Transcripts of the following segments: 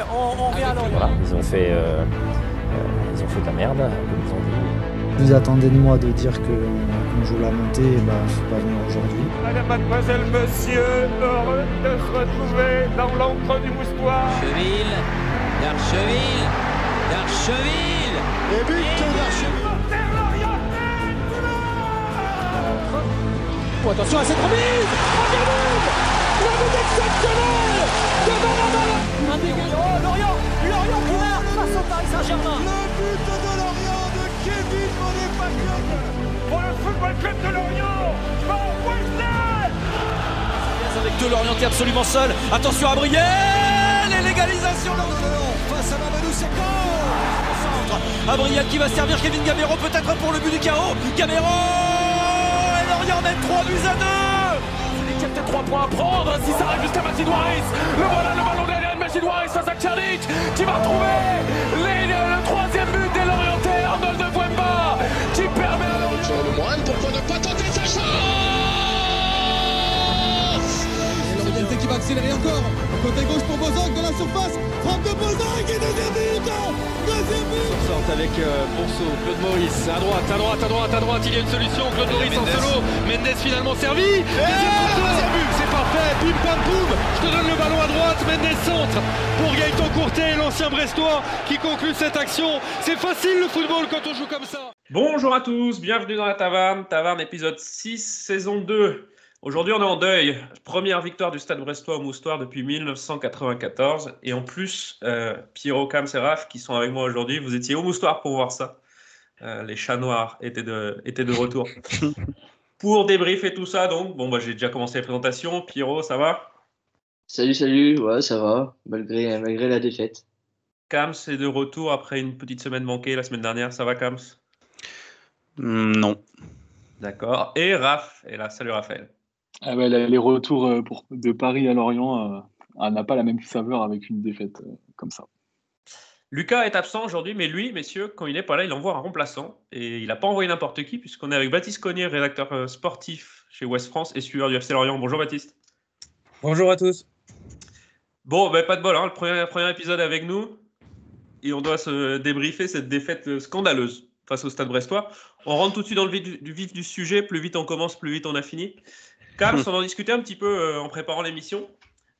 allez, on vient à Lorient. Voilà, ils ont fait de la merde, comme ils ont dit. Vous attendez de moi de dire qu'on joue la montée, et bah, je ne suis pas venu aujourd'hui. Madame, mademoiselle, monsieur, heureux de se retrouver dans l'encre du Moustoir. Cheville, d'Archeville, d'Archeville. Et but d'Archeville. Oh, attention à cette remise. La but exceptionnelle de Morel. Oh, Lorient couvert face au Paris Saint-Germain. Le but de Lorient de Kevin Monet. Pour le football club de Lorient, va au Ouest-France. Avec deux Lorientais absolument seuls. Attention à Abergel et l'égalisation de Lorient face à Mamadou Sakho. Abergel qui va servir Kevin Gamero peut-être pour le but du KO. Gamero. Lorient mène 3-2. Il y a peut-être 3 points à prendre si ça arrive jusqu'à Majeed Waris. Le voilà, le ballon derrière de Majeed Waris face à Tchernic qui va trouver le 3e but des Lorientais. Arnold de Bouemba qui permet à Lorient. Le Morel, pourquoi ne pas tenter sa chance? Et Lorientais qui va accélérer encore. Côté gauche pour Bozok dans la surface. Frappe de Bozok et deuxième but. On sort avec Bourseau, Claude-Maurice, à droite, il y a une solution, Claude-Maurice en solo, Mendes finalement servi, deuxième but, c'est parfait, pim pam poum, je te donne le ballon à droite, Mendes centre pour Gaëtan Courtet, l'ancien Brestois qui conclut cette action. C'est facile le football quand on joue comme ça. Bonjour à tous, bienvenue dans la Taverne épisode 6, saison 2. Aujourd'hui, on est en deuil. Première victoire du Stade Brestois au Moustoir depuis 1994. Et en plus, Pierrot, Cam, Seraf, qui sont avec moi aujourd'hui, vous étiez au Moustoir pour voir ça. Les chats noirs étaient de retour. Pour débriefer tout ça, donc, j'ai déjà commencé la présentation. Pierrot, ça va ? Salut, ouais, ça va, malgré la défaite. Cam, c'est de retour après une petite semaine manquée la semaine dernière. Ça va, Cam ? Non. D'accord. Et Raph est là. Salut, Raphaël. Ah bah, les retours de Paris à Lorient n'a pas la même saveur avec une défaite comme ça. Lucas est absent aujourd'hui, mais lui, messieurs, quand il n'est pas là, il envoie un remplaçant. Et il n'a pas envoyé n'importe qui, puisqu'on est avec Baptiste Cogné, rédacteur sportif chez Ouest-France et suiveur du FC Lorient. Bonjour Baptiste. Bonjour à tous. Bon, pas de bol, hein, le premier épisode avec nous. Et on doit se débriefer cette défaite scandaleuse face au Stade Brestois. On rentre tout de suite dans le vif du sujet. Plus vite on commence, plus vite on a fini. Cams, on en discutait un petit peu en préparant l'émission.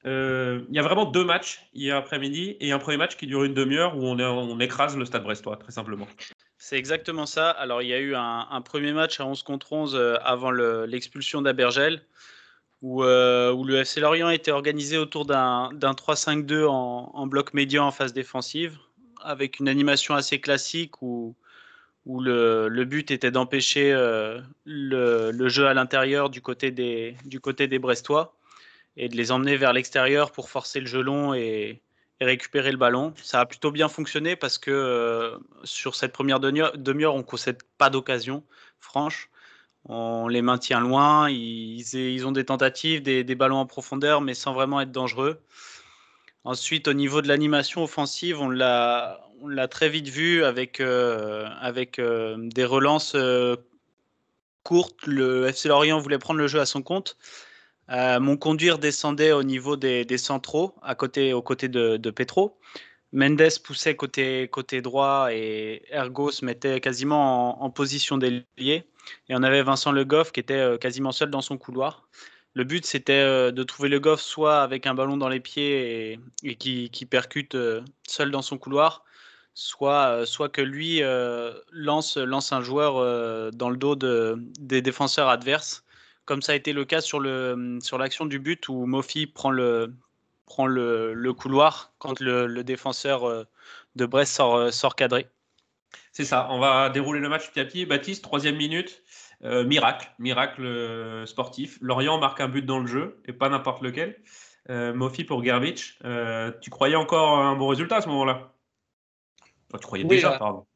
Il y a vraiment deux matchs hier après-midi et un premier match qui dure une demi-heure où on écrase le Stade Brestois, très simplement. C'est exactement ça. Alors, il y a eu un premier match à 11 contre 11 avant l'expulsion d'Abergel où le FC Lorient était organisé autour d'un 3-5-2 en bloc médian en phase défensive avec une animation assez classique où le but était d'empêcher le jeu à l'intérieur du côté des Brestois et de les emmener vers l'extérieur pour forcer le jeu long et récupérer le ballon. Ça a plutôt bien fonctionné parce que sur cette première demi-heure, on ne concède pas d'occasion franche. On les maintient loin, ils ont des tentatives, des ballons en profondeur, mais sans vraiment être dangereux. Ensuite, au niveau de l'animation offensive, on l'a très vite vu avec des relances courtes. Le FC Lorient voulait prendre le jeu à son compte. Monconduire descendait au niveau des centraux, aux côtés de Pétrot. Mendes poussait côté droit et Ergo se mettait quasiment en position d'ailier. Et on avait Vincent Le Goff qui était quasiment seul dans son couloir. Le but, c'était de trouver Le Goff soit avec un ballon dans les pieds et qui percute seul dans son couloir, soit que lui lance un joueur dans le dos des défenseurs adverses, comme ça a été le cas sur l'action du but où Moffi prend le couloir quand le défenseur de Brest sort cadré. C'est ça, on va dérouler le match petit à petit. Baptiste, 3e minute, miracle sportif. Lorient marque un but dans le jeu et pas n'importe lequel. Moffi pour Grbić, tu croyais encore à un bon résultat à ce moment-là ? Tu croyais déjà, pardon.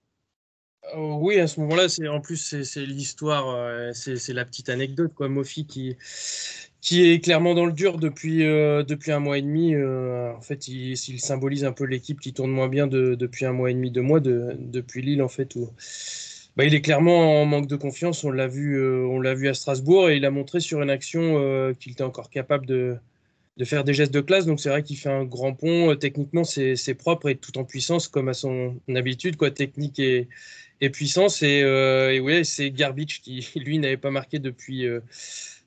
Oui, à ce moment-là, c'est l'histoire, c'est la petite anecdote, quoi. Moffi qui est clairement dans le dur depuis un mois et demi. En fait, il symbolise un peu l'équipe qui tourne moins bien depuis un mois et demi, 2 mois, depuis Lille, en fait, où il est clairement en manque de confiance. On l'a vu à Strasbourg et il a montré sur une action qu'il était encore capable de de faire des gestes de classe. Donc c'est vrai qu'il fait un grand pont. Techniquement, c'est propre et tout en puissance, comme à son habitude, quoi, technique et puissance. Et ouais, c'est Grbić qui, lui, n'avait pas marqué depuis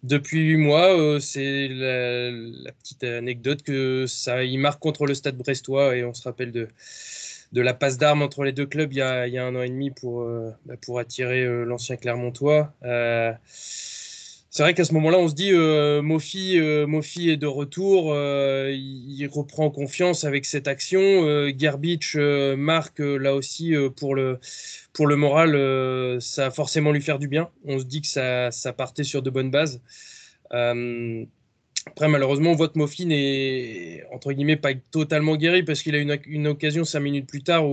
8 mois. C'est la petite anecdote que ça, il marque contre le Stade Brestois et on se rappelle de la passe d'armes entre les deux clubs il y a 1 an et demi pour attirer l'ancien Clermontois. C'est vrai qu'à ce moment-là, on se dit Moffi est de retour, il reprend confiance avec cette action. Grbić marque là aussi pour le moral, ça va forcément lui faire du bien. On se dit que ça partait sur de bonnes bases. Après, malheureusement, on voit que Moffi n'est, entre guillemets, pas totalement guéri parce qu'il a une occasion 5 minutes plus tard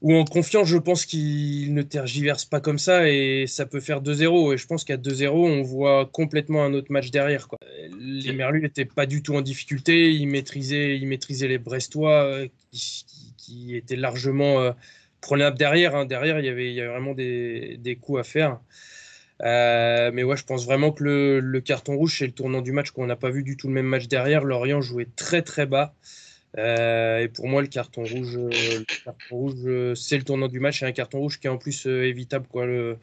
où en confiance, je pense qu'il ne tergiverse pas comme ça et ça peut faire 2-0. Et je pense qu'à 2-0, on voit complètement un autre match derrière, quoi. Les Merlus n'étaient pas du tout en difficulté. Ils maîtrisaient les Brestois qui étaient largement prenables derrière, hein. Derrière, il y avait vraiment des coups à faire. Mais ouais, je pense vraiment que le carton rouge, c'est le tournant du match, qu'on n'a pas vu du tout le même match derrière. Lorient jouait très très bas. Et pour moi, le carton rouge, c'est le tournant du match. C'est un carton rouge qui est en plus évitable, quoi. Le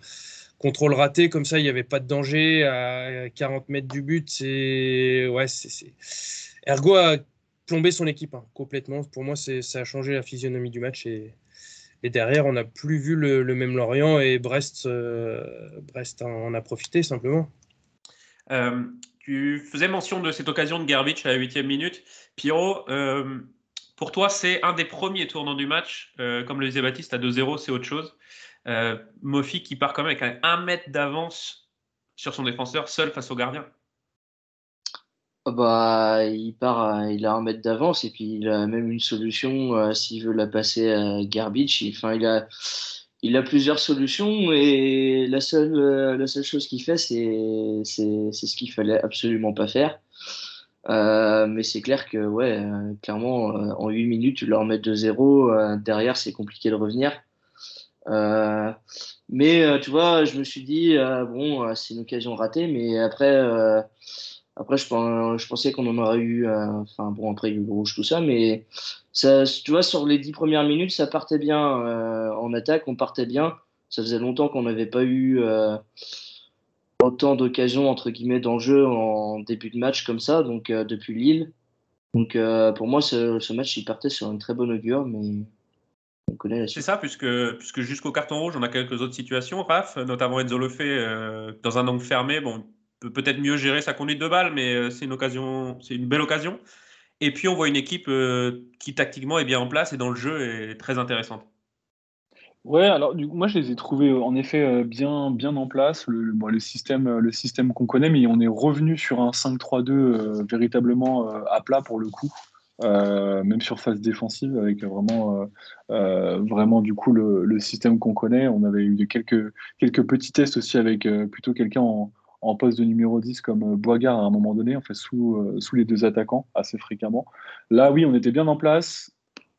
contrôle raté, comme ça, il n'y avait pas de danger à 40 mètres du but. Ergo a plombé son équipe, hein, complètement. Pour moi, ça a changé la physionomie du match. Et derrière, on n'a plus vu le même Lorient. Et Brest en a profité, simplement. Tu faisais mention de cette occasion de Grbić à la 8e minute. Pierrot, pour toi, c'est un des premiers tournants du match. Comme le disait Baptiste, à 2-0, c'est autre chose. Moffi qui part quand même avec 1 mètre d'avance sur son défenseur, seul face au gardien. Bah, il a 1 mètre d'avance et puis il a même une solution s'il veut la passer à Grbić. Enfin, il a plusieurs solutions et la seule chose qu'il fait, c'est ce qu'il fallait absolument pas faire. Mais c'est clair que, ouais, clairement, en 8 minutes, tu leur mets 2-0. Derrière, c'est compliqué de revenir. Mais tu vois, je me suis dit, bon, c'est une occasion ratée. Mais après je pensais qu'on en aurait eu. Enfin, bon, après, il y a eu le rouge, tout ça. Mais ça, tu vois, sur les 10 premières minutes, ça partait bien. En attaque, on partait bien. Ça faisait longtemps qu'on n'avait pas eu. Autant d'occasions, entre guillemets, d'enjeu en début de match comme ça, donc depuis Lille. Donc pour moi, ce match, il partait sur une très bonne augure, mais on connaît la suite. C'est ça, puisque jusqu'au carton rouge, on a quelques autres situations, Raph, notamment Enzo Le Fée, dans un angle fermé. Bon, peut peut-être mieux gérer sa conduite de balle, mais c'est une belle occasion. Et puis, on voit une équipe qui, tactiquement, est bien en place et dans le jeu est très intéressante. Ouais, alors du coup, moi je les ai trouvés en effet bien en place, le système qu'on connaît, mais on est revenu sur un 5-3-2 véritablement à plat pour le coup, même sur phase défensive, avec vraiment du coup le système qu'on connaît. On avait eu quelques petits tests aussi avec plutôt quelqu'un en poste de numéro 10 comme Boisgard à un moment donné, en fait sous les deux attaquants assez fréquemment. Là oui, on était bien en place,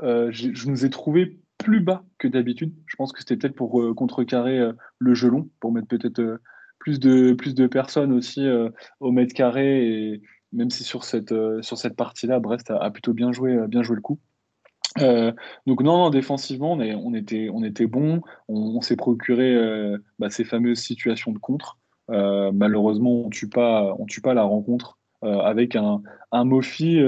je nous ai trouvés plus bas que d'habitude. Je pense que c'était peut-être pour contrecarrer le jeu long, pour mettre peut-être plus de personnes aussi au mètre carré, et même si sur cette partie-là, Brest a plutôt bien joué le coup. Donc non, défensivement, on était bon, on s'est procuré ces fameuses situations de contre. Malheureusement, on tue pas la rencontre avec un Moffi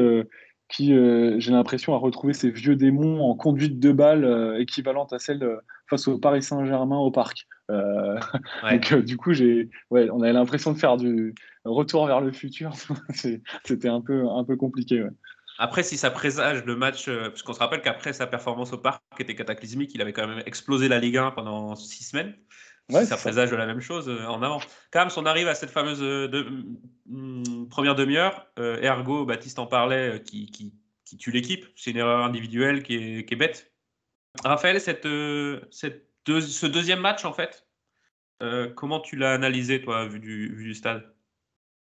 qui, j'ai l'impression, a retrouvé ses vieux démons en conduite de balle équivalente à celle face au Paris Saint-Germain au parc. Ouais. Donc, du coup, on avait l'impression de faire du retour vers le futur. C'était un peu compliqué. Ouais. Après, si ça présage le match, parce qu'on se rappelle qu'après sa performance au parc était cataclysmique, il avait quand même explosé la Ligue 1 pendant 6 semaines. Ouais, ça présage de la même chose en avant. Quand on arrive à cette fameuse première demi-heure, Ergo, Baptiste en parlait, qui tue l'équipe. C'est une erreur individuelle qui est bête. Raphaël, ce deuxième match, en fait, comment tu l'as analysé, toi, vu du stade ?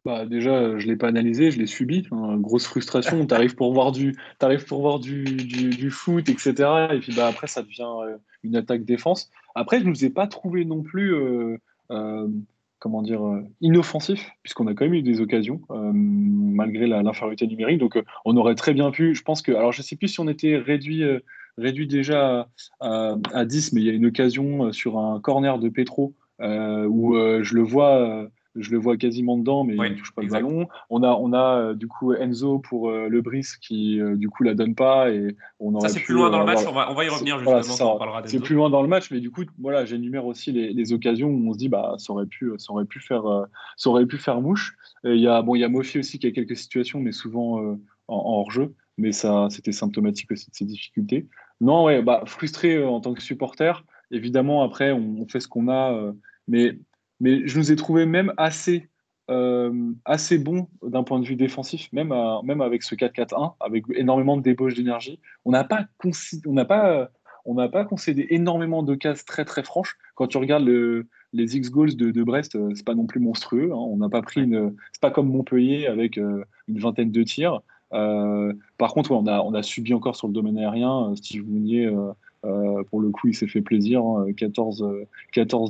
Bah, déjà, je ne l'ai pas analysé, je l'ai subi. Hein, grosse frustration. Tu arrives pour voir du foot, etc. Et puis après, ça devient une attaque-défense. Après, je ne nous ai pas trouvé non plus comment dire, inoffensif, puisqu'on a quand même eu des occasions, malgré l'infériorité numérique. Donc, on aurait très bien pu, je pense que... Alors, je ne sais plus si on était réduit déjà à 10, mais il y a une occasion sur un corner de Pétrot où je le vois quasiment dedans, mais il ne touche pas le ballon. On a du coup Enzo pour Le Bris qui du coup la donne pas, et on aurait... Ça c'est plus loin dans le match, on va y revenir justement. Voilà, c'est plus loin dans le match, mais du coup voilà, j'énumère aussi les occasions où on se dit bah ça aurait pu faire mouche. Il y a Moffi aussi qui a quelques situations, mais souvent en hors jeu, mais ça c'était symptomatique aussi de ses difficultés. Non ouais, bah frustré en tant que supporter, évidemment après on fait ce qu'on a, mais je nous ai trouvé même assez bons d'un point de vue défensif, même avec ce 4-4-1, avec énormément de débauche d'énergie. On n'a pas concédé énormément de cases très très franches. Quand tu regardes les X-Goals de Brest, c'est pas non plus monstrueux, hein. On n'a pas pris c'est pas comme Montpellier avec une vingtaine de tirs. Par contre, ouais, on a subi encore sur le domaine aérien. Steve Mounier... pour le coup, il s'est fait plaisir, hein, 14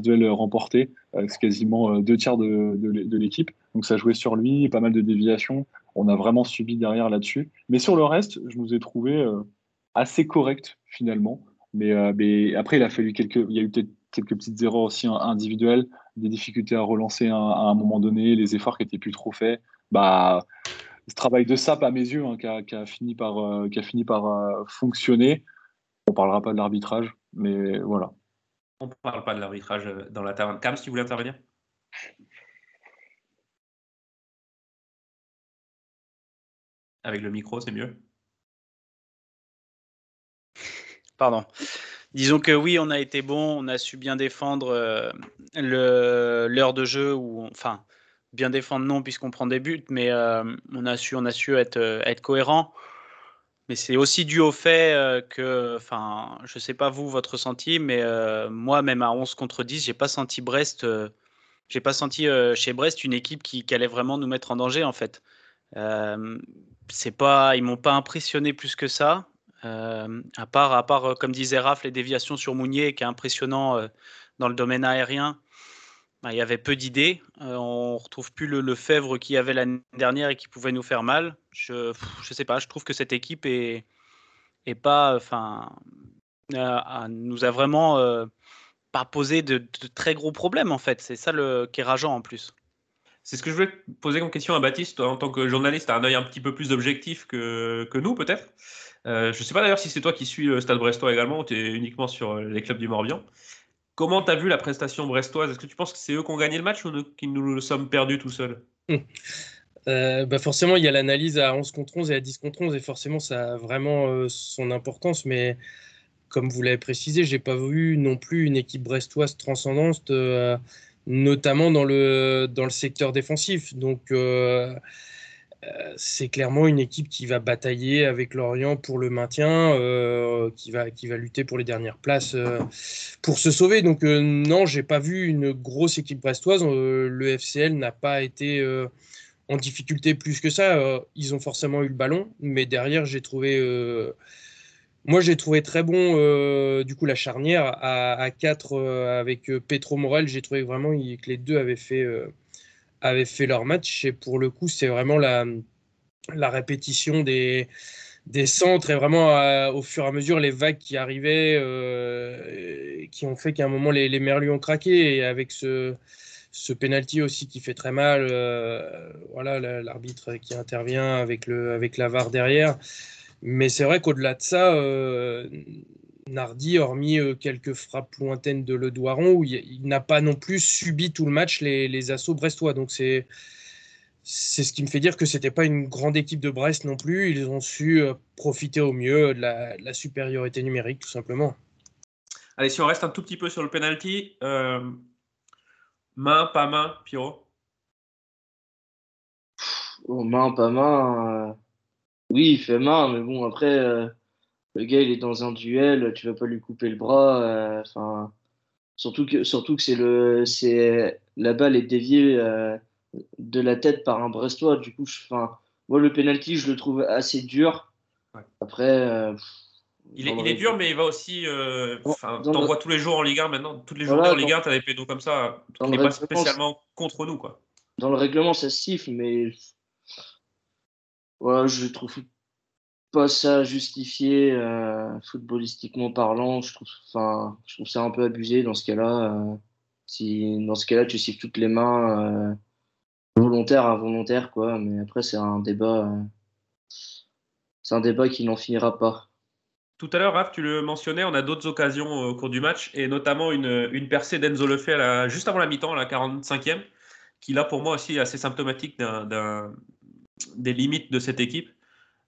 duels remportés, c'est quasiment 2 tiers de l'équipe, donc ça jouait sur lui, pas mal de déviations, on a vraiment subi derrière là-dessus, mais sur le reste, je nous ai trouvé assez corrects finalement, mais après il y a eu peut-être quelques petites erreurs aussi individuelles, des difficultés à relancer à un moment donné, les efforts qui n'étaient plus trop faits, ce travail de sape à mes yeux, hein, qui a fini par fonctionner. On ne parlera pas de l'arbitrage, mais voilà. On ne parle pas de l'arbitrage dans la taverne. Cam, si tu voulais intervenir. Avec le micro, c'est mieux. Pardon. Disons que oui, on a été bon, on a su bien défendre l'heure de jeu, enfin, bien défendre non, puisqu'on prend des buts, mais on a su être cohérent. Mais c'est aussi dû au fait que, enfin, je ne sais pas vous, votre ressenti, mais moi, même à 11 contre 10, je n'ai pas senti chez Brest une équipe qui allait vraiment nous mettre en danger, en fait. Ils ne m'ont pas impressionné plus que ça, à part comme disait Raph, les déviations sur Mounier, qui est impressionnant dans le domaine aérien. Il y avait peu d'idées. On ne retrouve plus le Fèvre qu'il y avait l'année dernière et qui pouvait nous faire mal. Je sais pas, je trouve que cette équipe est pas... Enfin, nous a vraiment pas posé de très gros problèmes, en fait. C'est ça qui est rageant, en plus. C'est ce que je voulais poser comme question à Baptiste. En tant que journaliste, tu as un œil un petit peu plus objectif que nous, peut-être. Je ne sais pas d'ailleurs si c'est toi qui suis Stade Brestois également, ou tu es uniquement sur les clubs du Morbihan. Comment tu as vu la prestation brestoise? Est-ce que tu penses que c'est eux qui ont gagné le match ou qu'ils nous le sommes perdus tout seuls? Forcément, il y a l'analyse à 11 contre 11 et à 10 contre 11 et forcément, ça a vraiment son importance. Mais comme vous l'avez précisé, je n'ai pas vu non plus une équipe brestoise transcendante, notamment dans le secteur défensif. Donc, c'est clairement une équipe qui va batailler avec Lorient pour le maintien, qui va lutter pour les dernières places pour se sauver. Donc non, j'ai pas vu une grosse équipe brestoise. Le FCL n'a pas été en difficulté plus que ça. Ils ont forcément eu le ballon, mais derrière j'ai trouvé très bon du coup la charnière à 4 avec Pétrot Morel. J'ai trouvé vraiment que les deux avaient fait leur match, et pour le coup c'est vraiment la répétition des centres et vraiment au fur et à mesure les vagues qui arrivaient qui ont fait qu'à un moment les Merlus ont craqué, et avec ce penalty aussi qui fait très mal, voilà l'arbitre qui intervient avec la VAR derrière. Mais c'est vrai qu'au-delà de ça, Nardi, hormis quelques frappes lointaines de Le Doiron, où il n'a pas non plus subi tout le match les assauts brestois. Donc c'est ce qui me fait dire que ce n'était pas une grande équipe de Brest non plus. Ils ont su profiter au mieux de la supériorité numérique, tout simplement. Allez, si on reste un tout petit peu sur le penalty, main, pas main, Pierrot. Main, pas main, oui, il fait main, mais bon, après... Le gars, il est dans un duel, tu vas pas lui couper le bras. Surtout que la balle est déviée de la tête par un Brestois. Du coup, moi, le penalty, je le trouve assez dur. Ouais. Après, Il est dur, mais il va aussi. T'en vois tous les jours en Ligue 1 maintenant. Toutes les journées en Ligue 1, t'as des pédos comme ça. Il n'est pas spécialement contre nous, quoi. Dans le règlement, ça siffle, mais. Ouais, je trouve pas ça justifié footballistiquement parlant. Je trouve ça un peu abusé dans ce cas-là. Si dans ce cas-là, tu siffles toutes les mains, volontaires, involontaires, quoi. Mais après, c'est un débat. C'est un débat qui n'en finira pas. Tout à l'heure, Raph, tu le mentionnais, on a d'autres occasions au cours du match, et notamment une percée d'Enzo Le Fée juste avant la mi-temps, à la 45e, qui là, pour moi aussi, est assez symptomatique des limites de cette équipe.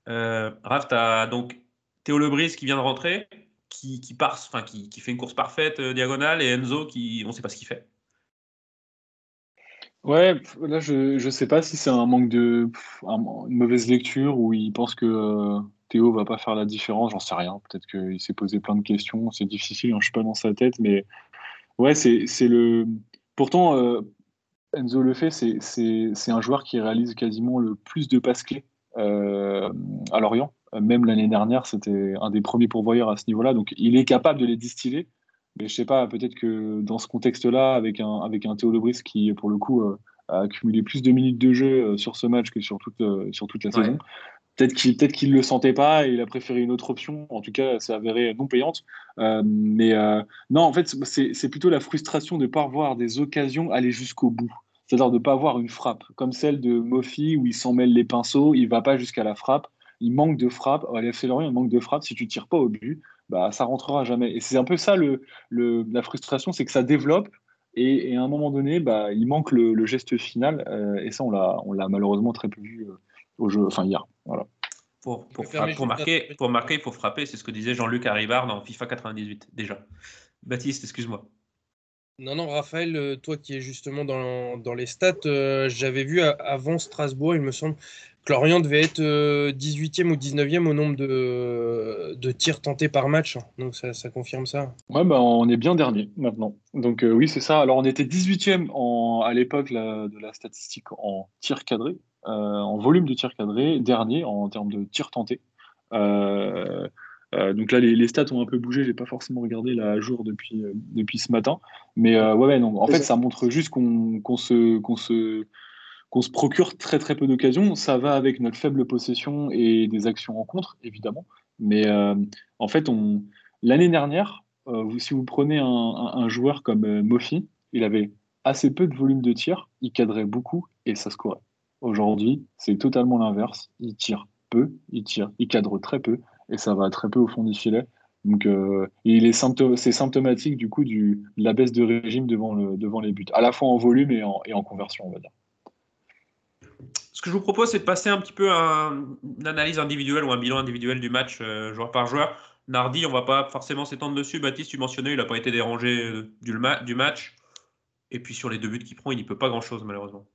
Raph, tu as donc Théo Le Bris qui vient de rentrer, qui fait une course parfaite diagonale, et Enzo qui, on ne sait pas ce qu'il fait. Ouais, là, je ne sais pas si c'est un manque une mauvaise lecture, où il pense que... Théo va pas faire la différence, j'en sais rien. Peut-être qu'il s'est posé plein de questions, c'est difficile, hein, je suis pas dans sa tête, mais ouais, c'est le. Pourtant, Enzo Le Fée, c'est un joueur qui réalise quasiment le plus de passes clés à Lorient. Même l'année dernière, c'était un des premiers pourvoyeurs à ce niveau-là, donc il est capable de les distiller. Mais je sais pas, peut-être que dans ce contexte-là, avec un Théo Le Bris qui, pour le coup, a accumulé plus de minutes de jeu sur ce match que sur toute la saison. Peut-être qu'il ne le sentait pas et il a préféré une autre option. En tout cas, c'est avéré non payante. Non, en fait, c'est plutôt la frustration de ne pas voir des occasions aller jusqu'au bout. C'est-à-dire de ne pas voir une frappe, comme celle de Moffi où il s'en mêle les pinceaux, il ne va pas jusqu'à la frappe, il manque de frappe. À l'FC Lorient, il manque de frappe. Si tu ne tires pas au but, bah, ça ne rentrera jamais. Et c'est un peu ça la frustration, c'est que ça développe. Et à un moment donné, bah, il manque le geste final. Et ça, on l'a malheureusement très peu vu au jeu, enfin hier. Voilà. Pour marquer, il faut frapper. C'est ce que disait Jean-Luc Arribard dans FIFA 98, déjà. Baptiste, excuse-moi. Non, Raphaël, toi qui es justement dans les stats, j'avais vu avant Strasbourg, il me semble, que Lorient devait être 18e ou 19e au nombre de tirs tentés par match. Donc ça confirme ça. Ouais, bah, on est bien dernier maintenant. Donc oui, c'est ça. Alors on était 18e à l'époque de la statistique en tirs cadrés. En volume de tirs cadrés, dernier en termes de tirs tentés. Donc là, les stats ont un peu bougé, j'ai pas forcément regardé là à jour depuis ce matin. Mais en fait, ça montre juste qu'on se procure très très peu d'occasions. Ça va avec notre faible possession et des actions en contre, évidemment. Mais en fait, l'année dernière, si vous prenez un joueur comme Moffi, il avait assez peu de volume de tirs, il cadrait beaucoup et ça scorait. Aujourd'hui, c'est totalement l'inverse. Il tire peu, il cadre très peu, et ça va très peu au fond du filet. Donc, c'est symptomatique du coup de la baisse de régime devant les buts, à la fois en volume et en conversion, on va dire. Ce que je vous propose, c'est de passer un petit peu à une analyse individuelle ou un bilan individuel du match joueur par joueur. Nardi, on ne va pas forcément s'étendre dessus. Baptiste, tu mentionnais, il n'a pas été dérangé du match. Et puis sur les deux buts qu'il prend, il n'y peut pas grand-chose, malheureusement.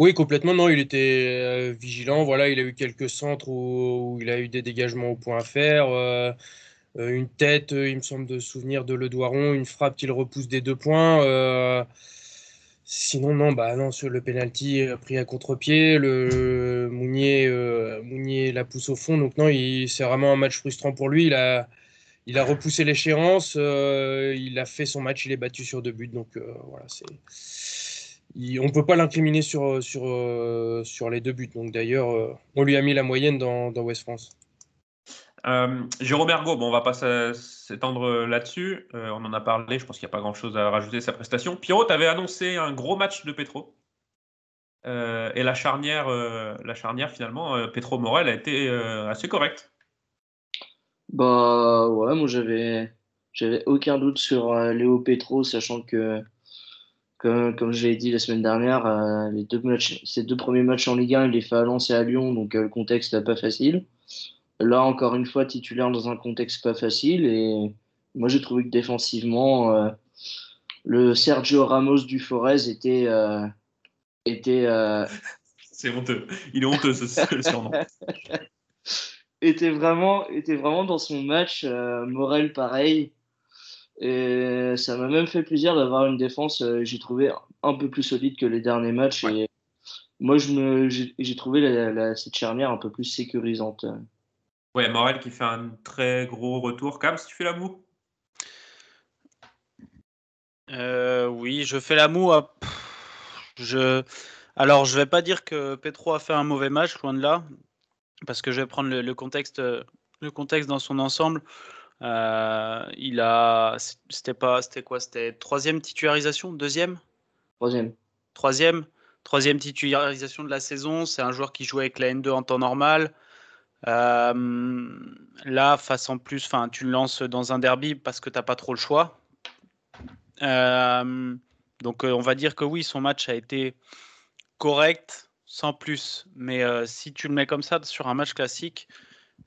Oui, complètement. Non, il était vigilant. Voilà, il a eu quelques centres où il a eu des dégagements au point à faire. Une tête, il me semble de souvenir de Le Doiron, une frappe qu'il repousse des 2 points. Sinon, non, sur le penalty pris à contre-pied, le Mounier la pousse au fond. Donc non, c'est vraiment un match frustrant pour lui. Il a repoussé l'échéance. Il a fait son match. Il est battu sur 2 buts. Donc voilà, c'est. On ne peut pas l'incriminer sur les 2 buts. Donc d'ailleurs, on lui a mis la moyenne dans Ouest-France. Jérôme Ergo, on ne va pas s'étendre là-dessus. On en a parlé, je pense qu'il n'y a pas grand-chose à rajouter à sa prestation. Pierrot, tu avais annoncé un gros match de Pétrot. Et la charnière finalement, Pétrot-Morel a été assez correcte. Bah ouais, moi j'avais aucun doute sur Léo Pétrot, sachant que... Comme je l'ai dit la semaine dernière, ces 2 premiers matchs en Ligue 1, il les fait à Lens et à Lyon, donc le contexte n'est pas facile. Là, encore une fois, titulaire dans un contexte pas facile. Et moi, j'ai trouvé que défensivement, le Sergio Ramos du Forez était c'est honteux. Il est honteux, ce surnom. était vraiment dans son match. Morel, pareil. Et ça m'a même fait plaisir d'avoir une défense, j'ai trouvé un peu plus solide que les derniers matchs. Ouais. Et moi, j'ai trouvé cette charnière un peu plus sécurisante. Ouais, Morel qui fait un très gros retour. Cam, si tu fais la moue. Oui, je fais la moue. Alors, je ne vais pas dire que Pétrot a fait un mauvais match, loin de là, parce que je vais prendre le contexte dans son ensemble. C'était troisième titularisation, troisième titularisation de la saison. C'est un joueur qui jouait avec la N2 en temps normal. Là, face en plus, tu le lances dans un derby parce que tu n'as pas trop le choix. Donc, on va dire que oui, son match a été correct, sans plus. Mais si tu le mets comme ça sur un match classique,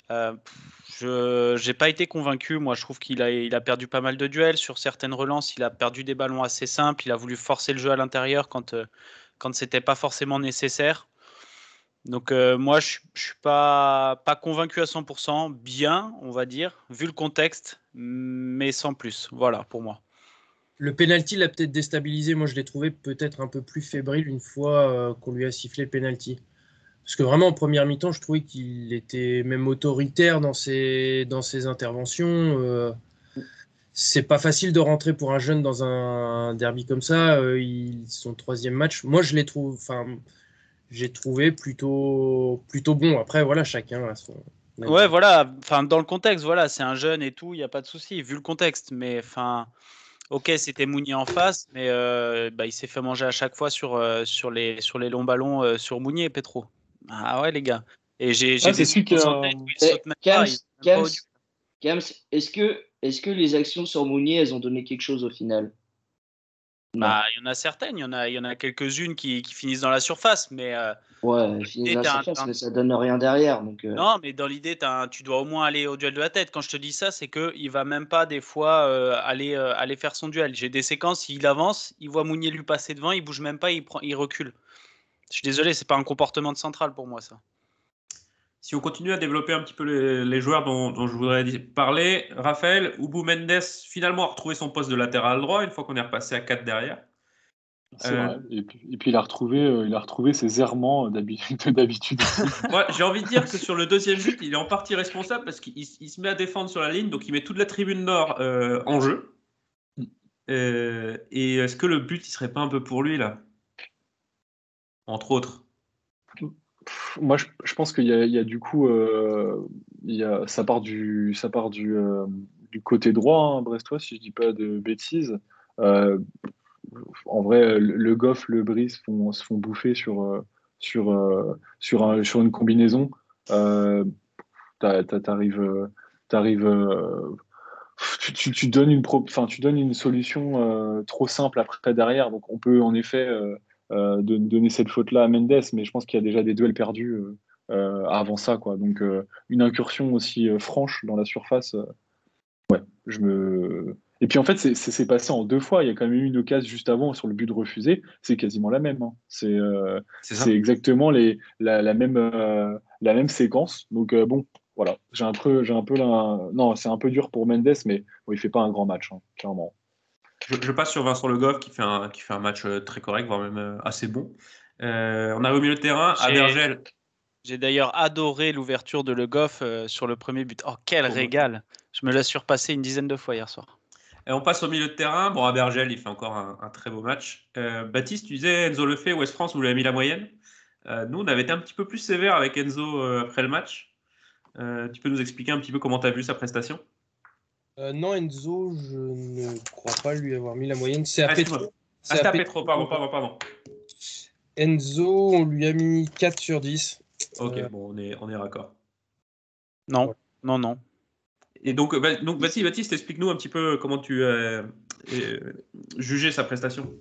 je n'ai pas été convaincu. Moi, je trouve qu'il a perdu pas mal de duels. Sur certaines relances, il a perdu des ballons assez simples. Il a voulu forcer le jeu à l'intérieur quand ce n'était pas forcément nécessaire. Donc, moi, je ne suis pas convaincu à 100%. Bien, on va dire, vu le contexte, mais sans plus. Voilà, pour moi. Le pénalty l'a peut-être déstabilisé. Moi, je l'ai trouvé peut-être un peu plus fébrile une fois qu'on lui a sifflé le pénalty. Parce que vraiment, en première mi-temps, je trouvais qu'il était même autoritaire dans ses interventions. C'est pas facile de rentrer pour un jeune dans un derby comme ça. Son troisième match, moi, j'ai trouvé plutôt bon. Après, voilà, chacun a son... Ouais, voilà. Enfin, dans le contexte, voilà, c'est un jeune et tout, il n'y a pas de souci, vu le contexte. Mais enfin... Ok, c'était Mounier en face, mais il s'est fait manger à chaque fois sur les longs ballons sur Mounier et Pétrot. Ah ouais, les gars. Et j'ai su que Cams, est-ce que les actions sur Mounier, elles ont donné quelque chose au final? Il y en a certaines, il y en a quelques-unes qui finissent dans la surface, mais elles finissent dans la surface, mais ça donne rien derrière. Donc, non, mais dans l'idée, tu dois au moins aller au duel de la tête. Quand je te dis ça, c'est que il va même pas des fois aller faire son duel. J'ai des séquences, il avance, il voit Mounier lui passer devant, il bouge même pas, il recule. Je suis désolé, c'est pas un comportement de central pour moi ça. Si on continue à développer un petit peu les joueurs dont je voudrais parler, Raphaël, Ubu Mendes finalement a retrouvé son poste de latéral droit une fois qu'on est repassé à 4 derrière. C'est vrai. Et puis il a retrouvé ses errements d'habitude. Ouais, j'ai envie de dire que sur le deuxième but, il est en partie responsable parce qu'il se met à défendre sur la ligne, donc il met toute la tribune nord en jeu. Et est-ce que le but, il ne serait pas un peu pour lui là? Entre autres. Moi, je pense qu'il y a du coup, ça part du côté droit, hein, brestois, si je dis pas de bêtises. En vrai, le Goff, le Bris se font bouffer sur une combinaison. T'arrives, tu donnes une solution trop simple après derrière. Donc, on peut en effet. De donner cette faute-là à Mendes, mais je pense qu'il y a déjà des duels perdus avant ça, quoi. Donc, une incursion aussi franche dans la surface, Et puis, en fait, c'est passé en deux fois. Il y a quand même eu une occasion juste avant sur le but de refuser. C'est quasiment la même. Hein. C'est exactement la même séquence. Donc, voilà. J'ai un peu là... Non, c'est un peu dur pour Mendes, mais bon, il ne fait pas un grand match, hein, clairement. Je passe sur Vincent Le Goff qui fait un match très correct, voire même assez bon. On arrive au milieu de terrain, Abergel. J'ai d'ailleurs adoré l'ouverture de Le Goff sur le premier but. Oh, quel régal! Je me l'ai surpassé une dizaine de fois hier soir. Et on passe au milieu de terrain. Bon, Abergel, il fait encore un très beau match. Baptiste, tu disais Enzo Le Fée, Ouest-France, vous lui avez mis la moyenne. Nous, on avait été un petit peu plus sévère avec Enzo après le match. Tu peux nous expliquer un petit peu comment tu as vu sa prestation? Non, Enzo, je ne crois pas lui avoir mis la moyenne. C'est à Pétrot. C'est à Pétrot, pardon. Enzo, on lui a mis 4 sur 10. Ok, bon, on est raccord. Non, ouais. Non. Et donc Baptiste, explique-nous un petit peu comment tu jugeais sa prestation.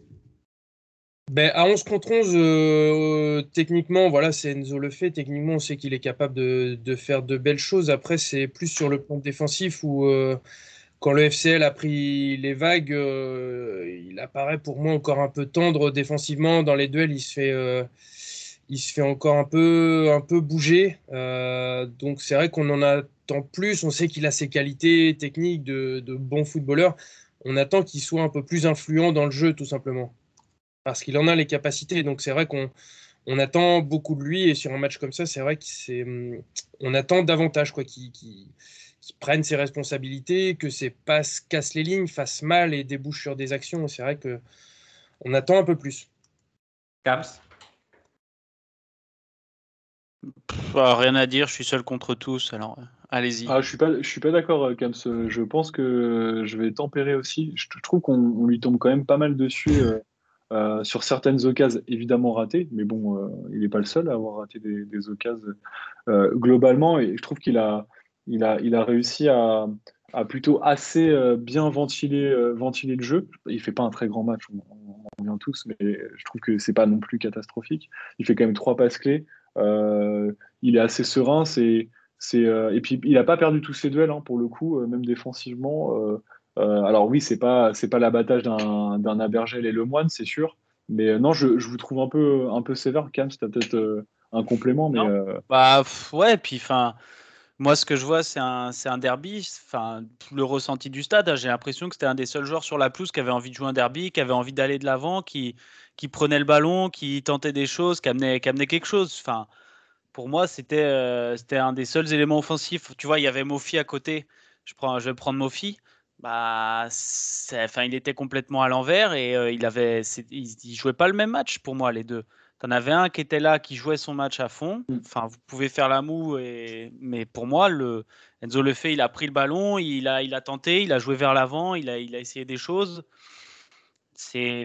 Ben, à 11 contre 11, techniquement, voilà, c'est Enzo Le Fée. Techniquement, on sait qu'il est capable de faire de belles choses. Après, c'est plus sur le plan défensif où, quand le FCL a pris les vagues, il apparaît pour moi encore un peu tendre défensivement. Dans les duels, il se fait encore un peu bouger. Donc, c'est vrai qu'on en attend plus. On sait qu'il a ses qualités techniques de bon footballeur. On attend qu'il soit un peu plus influent dans le jeu, tout simplement. Parce qu'il en a les capacités. Donc, c'est vrai qu'on on attend beaucoup de lui, et sur un match comme ça, c'est vrai qu'on attend davantage, quoi, qu'il prenne ses responsabilités, que ses passes cassent les lignes, fassent mal et débouchent sur des actions. C'est vrai qu'on attend un peu plus. Caps. Rien à dire, je suis seul contre tous, alors allez-y. Ah, je suis pas d'accord, Kams. Je pense que je vais tempérer aussi. Je trouve qu'on lui tombe quand même pas mal dessus sur certaines occasions évidemment ratées, mais bon, il n'est pas le seul à avoir raté des occasions globalement, et je trouve qu'il a réussi à plutôt assez bien ventiler le jeu. Il fait pas un très grand match, on vient tous, mais je trouve que c'est pas non plus catastrophique. Il fait quand même 3 passes clés. Il est assez serein, et puis il n'a pas perdu tous ses duels, hein, pour le coup, même défensivement. Alors oui, c'est pas l'abattage d'un Abergel et Lemoine, c'est sûr, mais non, je vous trouve un peu sévère. Cam, t'as peut-être un complément, mais bah ouais, puis enfin. Moi, ce que je vois, c'est un derby. Enfin, le ressenti du stade, hein, j'ai l'impression que c'était un des seuls joueurs sur la pelouse qui avait envie de jouer un derby, qui avait envie d'aller de l'avant, qui prenait le ballon, qui tentait des choses, qui amenait quelque chose. Enfin, pour moi, c'était un des seuls éléments offensifs. Tu vois, il y avait Moffi à côté. Je vais prendre Moffi. Bah, enfin, il était complètement à l'envers, et il jouait pas le même match pour moi, les deux. T'en avais un qui était là, qui jouait son match à fond. Enfin, vous pouvez faire la moue, mais pour moi, Enzo Le Fée, il a pris le ballon, il a tenté, il a joué vers l'avant, il a essayé des choses.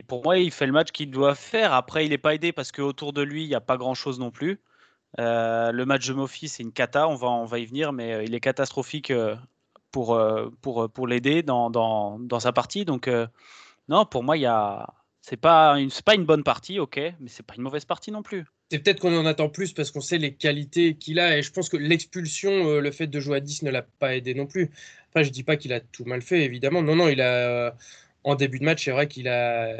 Pour moi, il fait le match qu'il doit faire. Après, il n'est pas aidé parce qu'autour de lui, il n'y a pas grand-chose non plus. Le match de Moffi, c'est une cata, on va y venir, mais il est catastrophique pour l'aider dans sa partie. Donc, non, pour moi, il y a... C'est pas une bonne partie, ok, mais c'est pas une mauvaise partie non plus. C'est peut-être qu'on en attend plus parce qu'on sait les qualités qu'il a, et je pense que l'expulsion, le fait de jouer à 10 ne l'a pas aidé non plus. Après, je dis pas qu'il a tout mal fait, évidemment. Non, il a en début de match, c'est vrai qu'il a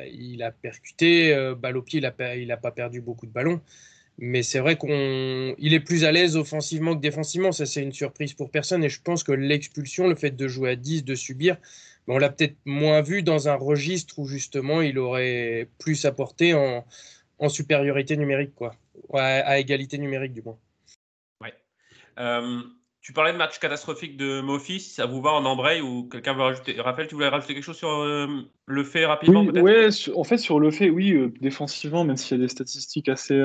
percuté, balle au pied, il a pas perdu beaucoup de ballons, mais c'est vrai qu'il est plus à l'aise offensivement que défensivement. Ça, c'est une surprise pour personne, et je pense que l'expulsion, le fait de jouer à 10, de subir. On l'a peut-être moins vu dans un registre où justement il aurait plus apporté en supériorité numérique, quoi. Ouais, à égalité numérique du moins. Ouais. Tu parlais de match catastrophique de Moffi, si ça vous va, on embraye, ou quelqu'un veut rajouter. Raphaël, tu voulais rajouter quelque chose sur le fait rapidement, oui, peut-être. Oui, en fait sur le fait, oui, défensivement, même s'il y a des statistiques assez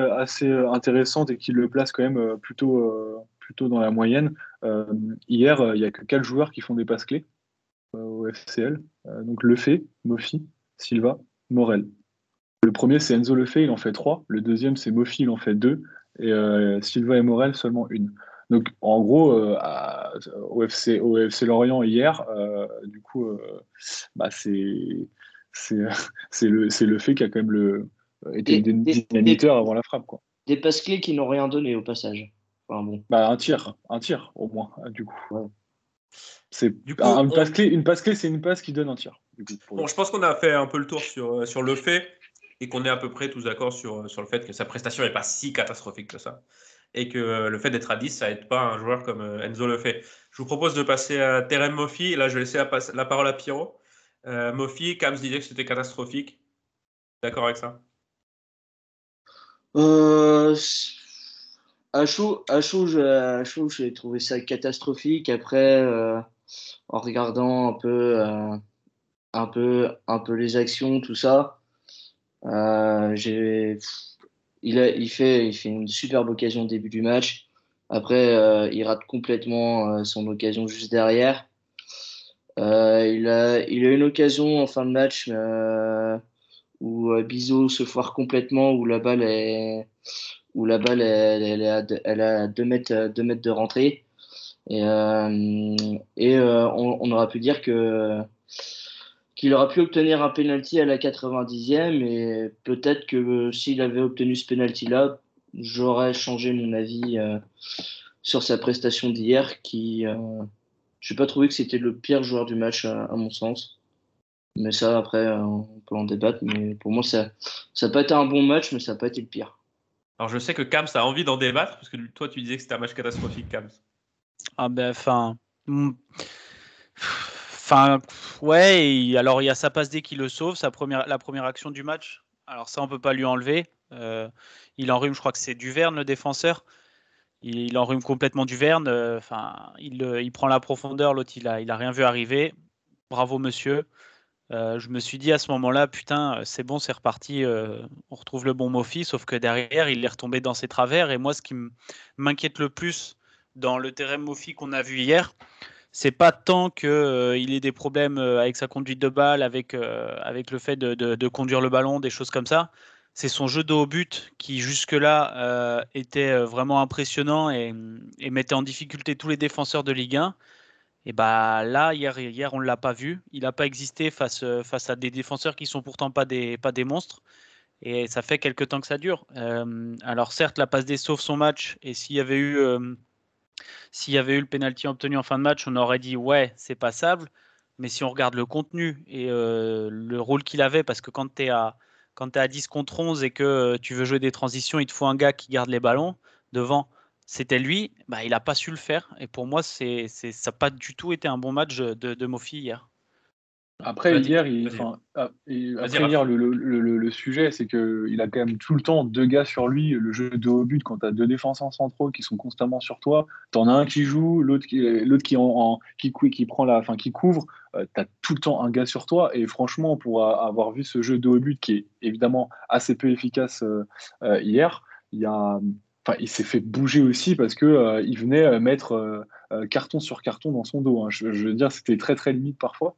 intéressantes et qui le placent quand même plutôt dans la moyenne, hier, il n'y a que 4 joueurs qui font des passes clés au FCL, donc Le Fée, Moffi, Silva, Morel. Le premier, c'est Enzo Le Fée, il en fait 3. Le deuxième, c'est Moffi, il en fait 2. Et Silva et Morel, seulement 1. Donc, en gros, au FC Lorient, hier, du coup, bah, c'est Le Fée qui a quand même été dynamiteur avant la frappe, quoi. Des passes clés qui n'ont rien donné, au passage. Enfin, bon. Bah, un tir, au moins, du coup. Ouais. Une passe clé, c'est une passe qui donne un tir. Bon, je pense qu'on a fait un peu le tour sur le fait, et qu'on est à peu près tous d'accord sur le fait que sa prestation n'est pas si catastrophique que ça, et que le fait d'être à 10, ça aide pas un joueur comme Enzo Le Fée. Je vous propose de passer à Terem Moffi, et là je vais laisser la parole à Pierrot. Moffi, Cams disait que c'était catastrophique. D'accord avec ça? À chaud, j'ai trouvé ça catastrophique. Après, en regardant un peu les actions, tout ça, il fait une superbe occasion au début du match. Après, il rate complètement son occasion juste derrière. Il a une occasion en fin de match où Bizot se foire complètement, où la balle est... elle est à 2 mètres de rentrée. Et on aura pu dire qu'il aura pu obtenir un penalty à la 90e. Et peut-être que s'il avait obtenu ce penalty-là, j'aurais changé mon avis sur sa prestation d'hier. Je n'ai pas trouvé que c'était le pire joueur du match, à mon sens. Mais ça, après, on peut en débattre. Mais pour moi, ça n'a pas été un bon match, mais ça n'a pas été le pire. Alors, je sais que Cams a envie d'en débattre, parce que toi, tu disais que c'était un match catastrophique, Cams. Ah ben, enfin, ouais, alors il y a sa passe D qui le sauve, la première action du match. Alors ça, on ne peut pas lui enlever. Il enrhume, je crois que c'est Duverne, le défenseur. Il enrhume complètement Duverne. Il prend la profondeur. L'autre, il a rien vu arriver. Bravo, monsieur. Je me suis dit à ce moment-là, putain, c'est bon, c'est reparti. On retrouve le bon Moffi. Sauf que derrière, il est retombé dans ses travers. Et moi, ce qui m'inquiète le plus dans le terrain Moffi qu'on a vu hier, c'est pas tant qu'il ait des problèmes avec sa conduite de balle, avec le fait de conduire le ballon, des choses comme ça. C'est son jeu de haut but qui jusque-là était vraiment impressionnant et mettait en difficulté tous les défenseurs de Ligue 1. Et bah là, hier on ne l'a pas vu. Il n'a pas existé face à des défenseurs qui ne sont pourtant pas des monstres. Et ça fait quelques temps que ça dure. Alors certes, la passe des sauves son match. Et s'il y avait eu le pénalty obtenu en fin de match, on aurait dit « ouais, c'est passable ». Mais si on regarde le contenu et le rôle qu'il avait, parce que quand tu es à 10 contre 11 et que tu veux jouer des transitions, il te faut un gars qui garde les ballons devant. C'était lui, bah, il n'a pas su le faire. Et pour moi, ça n'a pas du tout été un bon match de Moffi hier. Après, le sujet, c'est qu'il a quand même tout le temps deux gars sur lui. Le jeu de haut but, quand tu as deux défenseurs centraux qui sont constamment sur toi, tu en as un qui joue, l'autre qui couvre. Tu as tout le temps un gars sur toi. Et franchement, pour avoir vu ce jeu de haut but qui est évidemment assez peu efficace hier, il s'est fait bouger aussi parce qu'il venait mettre carton sur carton dans son dos. Hein. Je veux dire, c'était très, très limite parfois.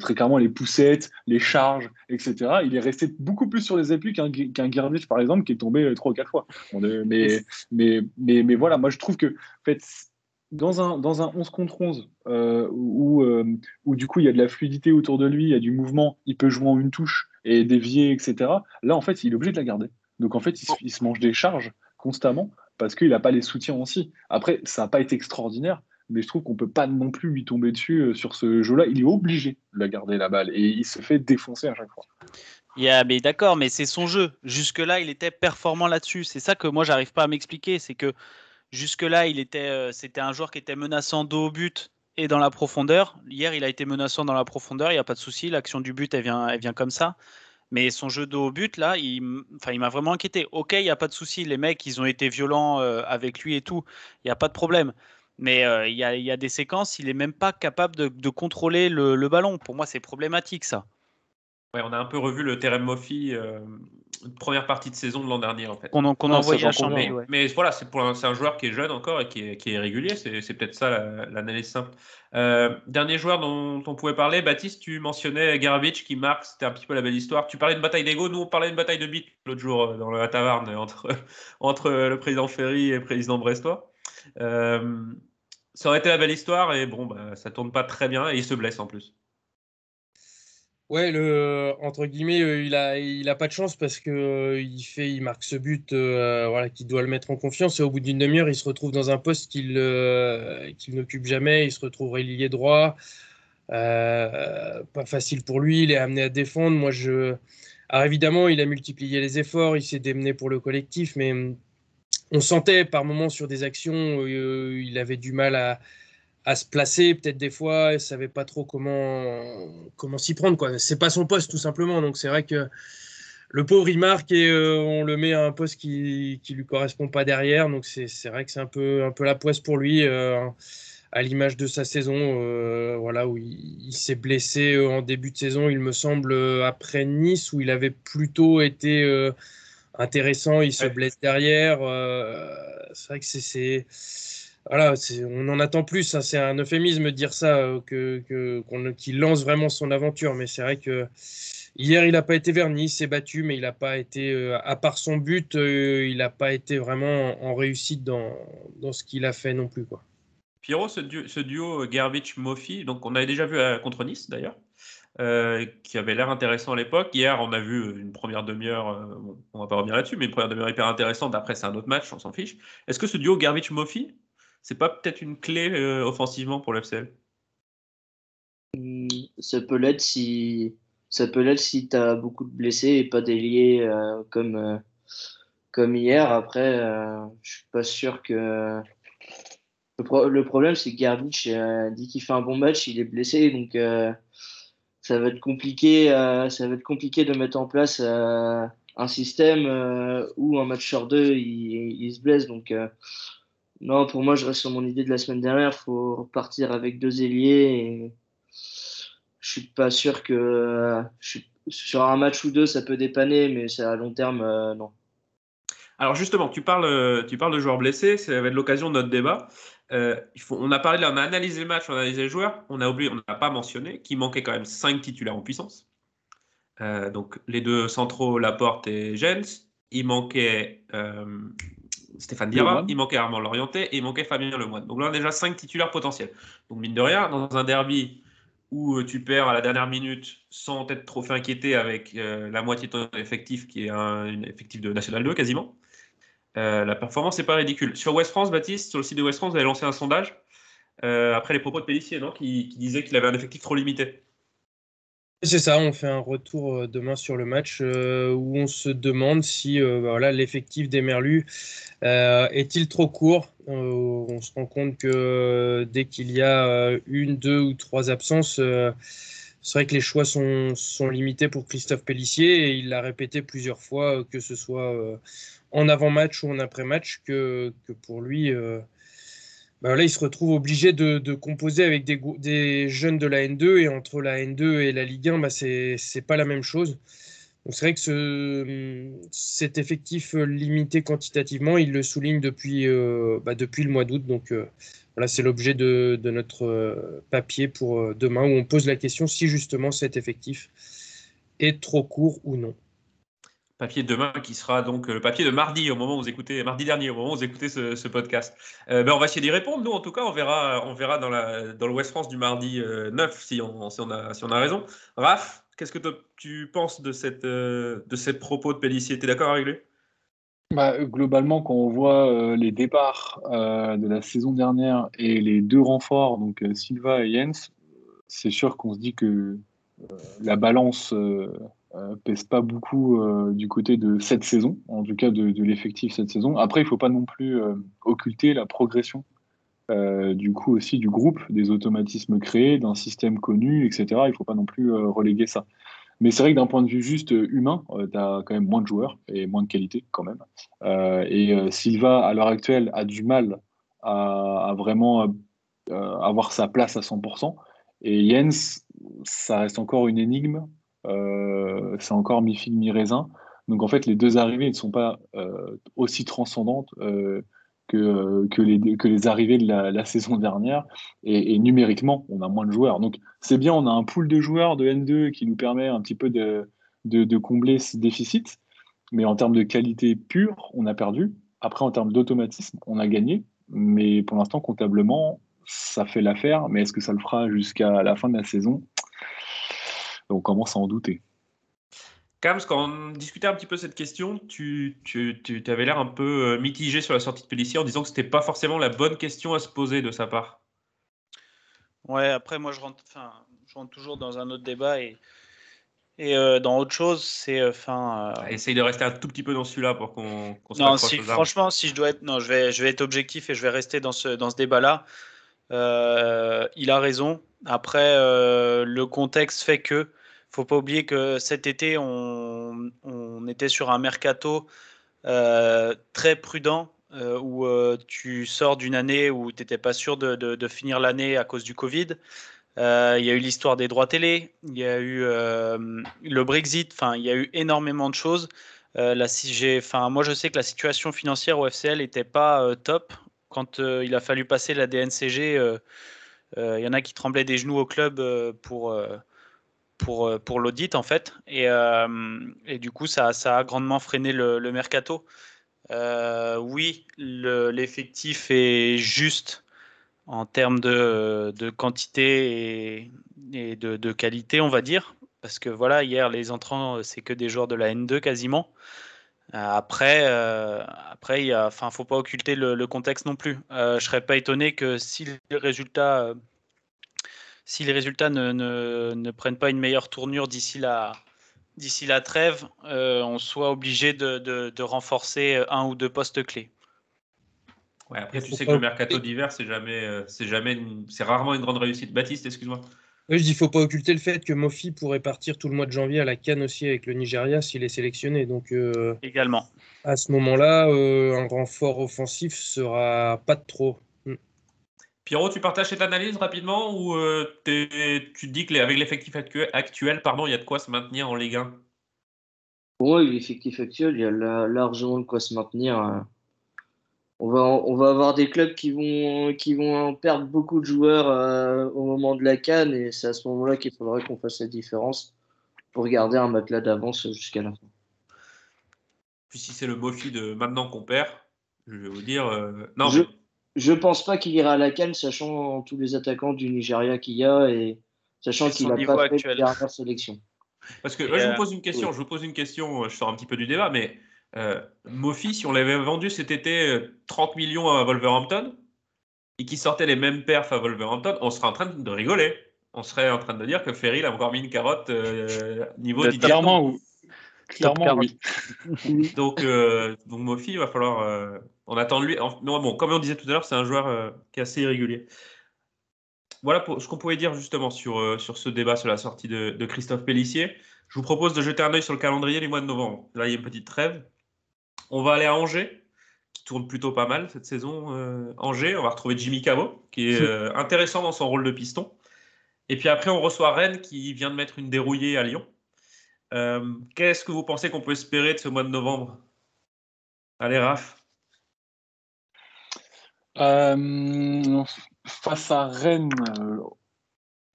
Très clairement les poussettes, les charges, etc. Il est resté beaucoup plus sur les appuis qu'un Grbić par exemple qui est tombé 3 ou 4 fois. Mais voilà, moi je trouve que en fait, dans un 11 contre 11 où du coup il y a de la fluidité autour de lui, il y a du mouvement, il peut jouer en une touche et dévier, etc. Là en fait il est obligé de la garder. Donc en fait il se mange des charges constamment parce qu'il n'a pas les soutiens aussi. Après ça n'a pas été extraordinaire. Mais je trouve qu'on ne peut pas non plus lui tomber dessus sur ce jeu-là. Il est obligé de la garder, la balle, et il se fait défoncer à chaque fois. Yeah, mais d'accord, mais c'est son jeu. Jusque-là, il était performant là-dessus. C'est ça que moi, je n'arrive pas à m'expliquer. C'est que jusque-là, c'était un joueur qui était menaçant dos au but et dans la profondeur. Hier, il a été menaçant dans la profondeur. Il n'y a pas de souci. L'action du but, elle vient comme ça. Mais son jeu dos au but, là, il m'a vraiment inquiété. OK, il n'y a pas de souci. Les mecs, ils ont été violents avec lui et tout. Il n'y a pas de problème. Mais il y a des séquences, il n'est même pas capable de contrôler le ballon. Pour moi, c'est problématique, ça. Ouais, on a un peu revu le terrain Moffi, première partie de saison de l'an dernier, en fait. Qu'on envoyait à Chambéry. Mais voilà, c'est un joueur qui est jeune encore et qui est régulier. C'est peut-être ça l'analyse simple. Dernier joueur dont on pouvait parler, Baptiste, tu mentionnais Grbić qui marque, c'était un petit peu la belle histoire. Tu parlais de bataille d'ego, nous on parlait d'une bataille de bite l'autre jour dans la taverne entre le président Ferry et le président Brestois. Ça aurait été la belle histoire et bon, ça tourne pas très bien et il se blesse en plus. Ouais, entre guillemets, il a pas de chance parce que il marque ce but, voilà, qui doit le mettre en confiance. Et au bout d'une demi-heure, il se retrouve dans un poste qu'il n'occupe jamais. Il se retrouve ailier droit, pas facile pour lui. Il est amené à défendre. Alors évidemment, il a multiplié les efforts, il s'est démené pour le collectif, mais on sentait par moments sur des actions, il avait du mal à se placer, peut-être des fois, il ne savait pas trop comment s'y prendre. Ce n'est pas son poste, tout simplement. Donc c'est vrai que le pauvre, il marque et on le met à un poste qui ne lui correspond pas derrière. Donc c'est vrai que c'est un peu la poisse pour lui, à l'image de sa saison, voilà, où il s'est blessé en début de saison, il me semble, après Nice, où il avait plutôt été... intéressant, il se blesse derrière. C'est vrai que voilà, on en attend plus. Hein, c'est un euphémisme de dire ça, qu'il lance vraiment son aventure. Mais c'est vrai que hier, il n'a pas été verni, il s'est battu, mais il n'a pas été, à part son but, il n'a pas été vraiment en réussite dans ce qu'il a fait non plus, quoi. Pierrot, ce duo Grbić-Moffi, donc on avait déjà vu contre Nice d'ailleurs. Qui avait l'air intéressant à l'époque. Hier, on a vu une première demi-heure, on va pas revenir là-dessus, mais une première demi-heure hyper intéressante. Après, c'est un autre match, on s'en fiche. Est-ce que ce duo Grbić-Moffi, c'est pas peut-être une clé offensivement pour l'FCL ? Ça peut l'être si tu as beaucoup de blessés et pas des liés comme hier. Après, je suis pas sûr que... Le problème, c'est que Grbić dit qu'il fait un bon match, il est blessé, donc... ça va être compliqué de mettre en place un système où un match sur deux, il se blesse. Donc, non, pour moi, je reste sur mon idée de la semaine dernière. Il faut repartir avec deux ailiers. Et je suis pas sûr que sur un match ou deux, ça peut dépanner, mais ça, à long terme, non. Alors justement, tu parles de joueurs blessés, ça va être l'occasion de notre débat. On a parlé là, on a analysé le match, on a analysé les joueurs, on a oublié, on n'a pas mentionné qu'il manquait quand même 5 titulaires en puissance. Donc les deux centraux, Laporte et Jens, il manquait Stéphane Diarra, il manquait Armand Lorienté et il manquait Fabien Lemoine. Donc là, on a déjà 5 titulaires potentiels. Donc mine de rien, dans un derby où tu perds à la dernière minute sans t'être trop fait inquiéter avec la moitié de ton effectif qui est un effectif de National 2 quasiment, la performance n'est pas ridicule. Sur Ouest-France, Baptiste, sur le site de Ouest-France, vous avez lancé un sondage après les propos de Pélissier, non, qui disait qu'il avait un effectif trop limité. C'est ça, on fait un retour demain sur le match où on se demande si l'effectif des Merlus est-il trop court. On se rend compte que dès qu'il y a une, deux ou trois absences, c'est vrai que les choix sont limités pour Christophe Pélissier et il l'a répété plusieurs fois, que ce soit en avant-match ou en après-match, que pour lui, il se retrouve obligé de composer avec des jeunes de la N2 et entre la N2 et la Ligue 1, c'est pas la même chose. Donc c'est vrai que cet effectif limité quantitativement, il le souligne depuis le mois d'août. Donc c'est l'objet de notre papier pour demain où on pose la question si justement cet effectif est trop court ou non. Papier demain qui sera donc le papier de mardi dernier au moment où vous écoutez ce podcast. On va essayer d'y répondre. Nous, en tout cas, on verra dans le Ouest-France du mardi 9 si on a raison. Raph, qu'est-ce que tu penses de cette propos de Pélissier? Tu es d'accord avec lui? Globalement, quand on voit les départs de la saison dernière et les deux renforts, donc Silva et Jens, c'est sûr qu'on se dit que la balance pèse pas beaucoup du côté de cette saison, en tout cas de l'effectif cette saison. Après, il ne faut pas non plus occulter la progression aussi du groupe, des automatismes créés, d'un système connu, etc. Il ne faut pas non plus reléguer ça. Mais c'est vrai que d'un point de vue juste humain, tu as quand même moins de joueurs et moins de qualité quand même. Silva, à l'heure actuelle, a du mal à vraiment avoir sa place à 100%. Et Jens, ça reste encore une énigme. C'est encore mi-figue, mi-raisin. Donc en fait, les deux arrivées ne sont pas aussi transcendantes que les arrivées de la saison dernière. Et numériquement, on a moins de joueurs. Donc c'est bien, on a un pool de joueurs de N2 qui nous permet un petit peu de combler ce déficit. Mais en termes de qualité pure, on a perdu. Après, en termes d'automatisme, on a gagné. Mais pour l'instant, comptablement, ça fait l'affaire. Mais est-ce que ça le fera jusqu'à la fin de la saison ? On commence à en douter. Kams, quand on discutait un petit peu cette question, tu avais l'air un peu mitigé sur la sortie de Pélissier en disant que ce n'était pas forcément la bonne question à se poser de sa part. Ouais, après moi je rentre toujours dans un autre débat et dans autre chose. Essaye de rester un tout petit peu dans celui-là pour qu'on se rapproche. Franchement, si je dois être, je vais être objectif et je vais rester dans ce débat-là. Il a raison. Après, le contexte fait que, faut pas oublier que cet été, on était sur un mercato très prudent où tu sors d'une année où tu n'étais pas sûr de finir l'année à cause du Covid. Il y a eu l'histoire des droits télé, il y a eu le Brexit, il y a eu énormément de choses. Moi, je sais que la situation financière au FCL n'était pas top quand il a fallu passer la DNCG. Il y en a qui tremblaient des genoux au club pour l'audit en fait et du coup ça a grandement freiné le mercato. L'effectif est juste en termes de quantité et de qualité, on va dire, parce que voilà, hier les entrants c'est que des joueurs de la N2 quasiment. Après, il ne faut pas occulter le contexte non plus. Je ne serais pas étonné que si les résultats ne prennent pas une meilleure tournure d'ici la trêve, on soit obligé de renforcer un ou deux postes clés. Ouais, après, tu sais que le mercato d'hiver, c'est rarement une grande réussite. Baptiste, excuse-moi. Oui, je dis, faut pas occulter le fait que Moffi pourrait partir tout le mois de janvier à la CAN aussi avec le Nigeria s'il est sélectionné. Donc, également. À ce moment-là, un renfort offensif sera pas de trop. Pierrot, tu partages cette analyse rapidement ou tu dis qu'avec l'effectif actuel, il y a de quoi se maintenir en Ligue 1? Oui, l'effectif actuel, il y a largement de quoi se maintenir. On va avoir des clubs qui vont perdre beaucoup de joueurs au moment de la CAN et c'est à ce moment-là qu'il faudrait qu'on fasse la différence pour garder un matelas d'avance jusqu'à la fin. Puis si c'est le Moffi de maintenant qu'on perd, je vais vous dire... non. Je pense pas qu'il ira à la CAN, sachant tous les attaquants du Nigeria qu'il y a et sachant qu'il n'a pas fait la dernière sélection. Parce que je vous pose une question, ouais. Je sors un petit peu du débat, mais Moffi, si on l'avait vendu cet été 30 millions à Wolverhampton et qu'il sortait les mêmes perfs à Wolverhampton, on serait en train de rigoler. On serait en train de dire que Ferry a encore mis une carotte niveau Didier. Clairement, oui. Donc Moffi, il va falloir... on attend de lui... Non, bon, comme on disait tout à l'heure, c'est un joueur qui est assez irrégulier. Voilà ce qu'on pouvait dire justement sur ce débat sur la sortie de Christophe Pélissier. Je vous propose de jeter un œil sur le calendrier du mois de novembre. Là, il y a une petite trêve. On va aller à Angers, qui tourne plutôt pas mal cette saison. Angers, on va retrouver Jimmy Cabot, qui est intéressant dans son rôle de piston. Et puis après, on reçoit Rennes, qui vient de mettre une dérouillée à Lyon. Qu'est-ce que vous pensez qu'on peut espérer de ce mois de novembre? Allez, Raph. Face à Rennes,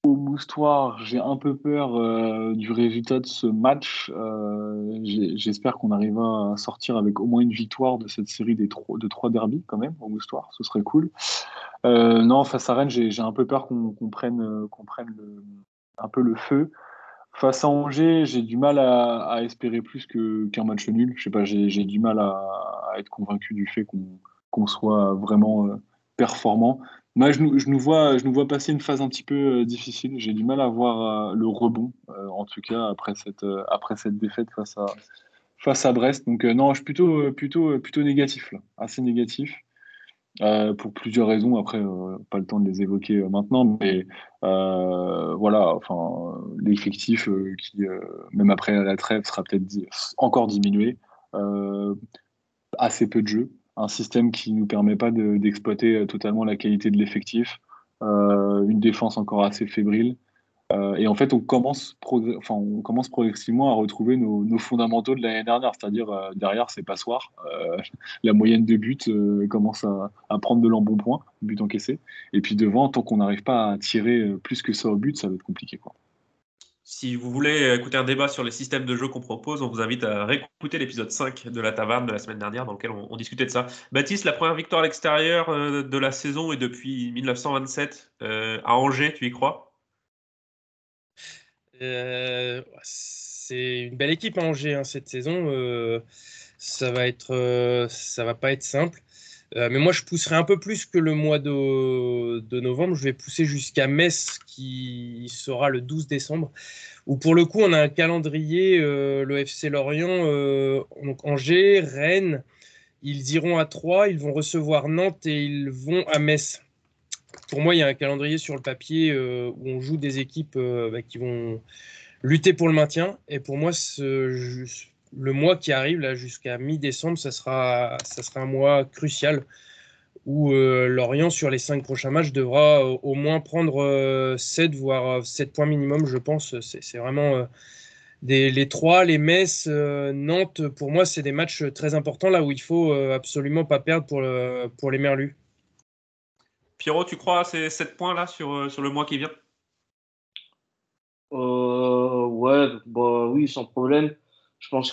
au Moustoir, j'ai un peu peur du résultat de ce match. J'espère qu'on arrivera à sortir avec au moins une victoire de cette série de trois derbys quand même au Moustoir, ce serait cool. Non, face à Rennes, j'ai un peu peur qu'on prenne un peu le feu. Face à Angers, j'ai du mal à espérer plus qu'un match nul. Je sais pas, j'ai du mal à être convaincu du fait qu'on soit vraiment performant. Moi, je nous vois passer une phase un petit peu difficile. J'ai du mal à voir le rebond, en tout cas après cette défaite face à Brest. Donc non, je suis plutôt négatif là, assez négatif. Pour plusieurs raisons, après pas le temps de les évoquer maintenant, mais voilà, enfin l'effectif qui même après la trêve sera peut-être encore diminué, assez peu de jeux, un système qui nous permet pas d'exploiter totalement la qualité de l'effectif, une défense encore assez fébrile, et en fait on commence progressivement à retrouver nos fondamentaux de l'année dernière, c'est-à-dire derrière c'est passoire, la moyenne de buts commence à prendre de l'embonpoint, but encaissé, et puis devant, tant qu'on n'arrive pas à tirer plus que ça au but, ça va être compliqué quoi. Si vous voulez écouter un débat sur les systèmes de jeu qu'on propose, on vous invite à réécouter l'épisode 5 de la Taverne de la semaine dernière dans lequel on discutait de ça. Baptiste, la première victoire à l'extérieur de la saison est depuis 1927 à Angers, tu y crois? C'est une belle équipe à Angers cette saison, ça va pas être simple, mais moi je pousserai un peu plus que le mois de novembre, je vais pousser jusqu'à Metz qui sera le 12 décembre où pour le coup on a un calendrier, le FC Lorient, donc Angers, Rennes, ils iront à Troyes, ils vont recevoir Nantes et ils vont à Metz. Pour moi, il y a un calendrier sur le papier où on joue des équipes qui vont lutter pour le maintien. Et pour moi, le mois qui arrive, là, jusqu'à mi-décembre, ça sera un mois crucial où Lorient, sur les 5 prochains matchs, devra au moins prendre 7, voire 7 points minimum, je pense. C'est vraiment les 3, les Metz, Nantes. Pour moi, c'est des matchs très importants là où il ne faut absolument pas perdre pour les Merlus. Pierrot, tu crois à ces 7 points-là sur le mois qui vient? Oui, sans problème. Je pense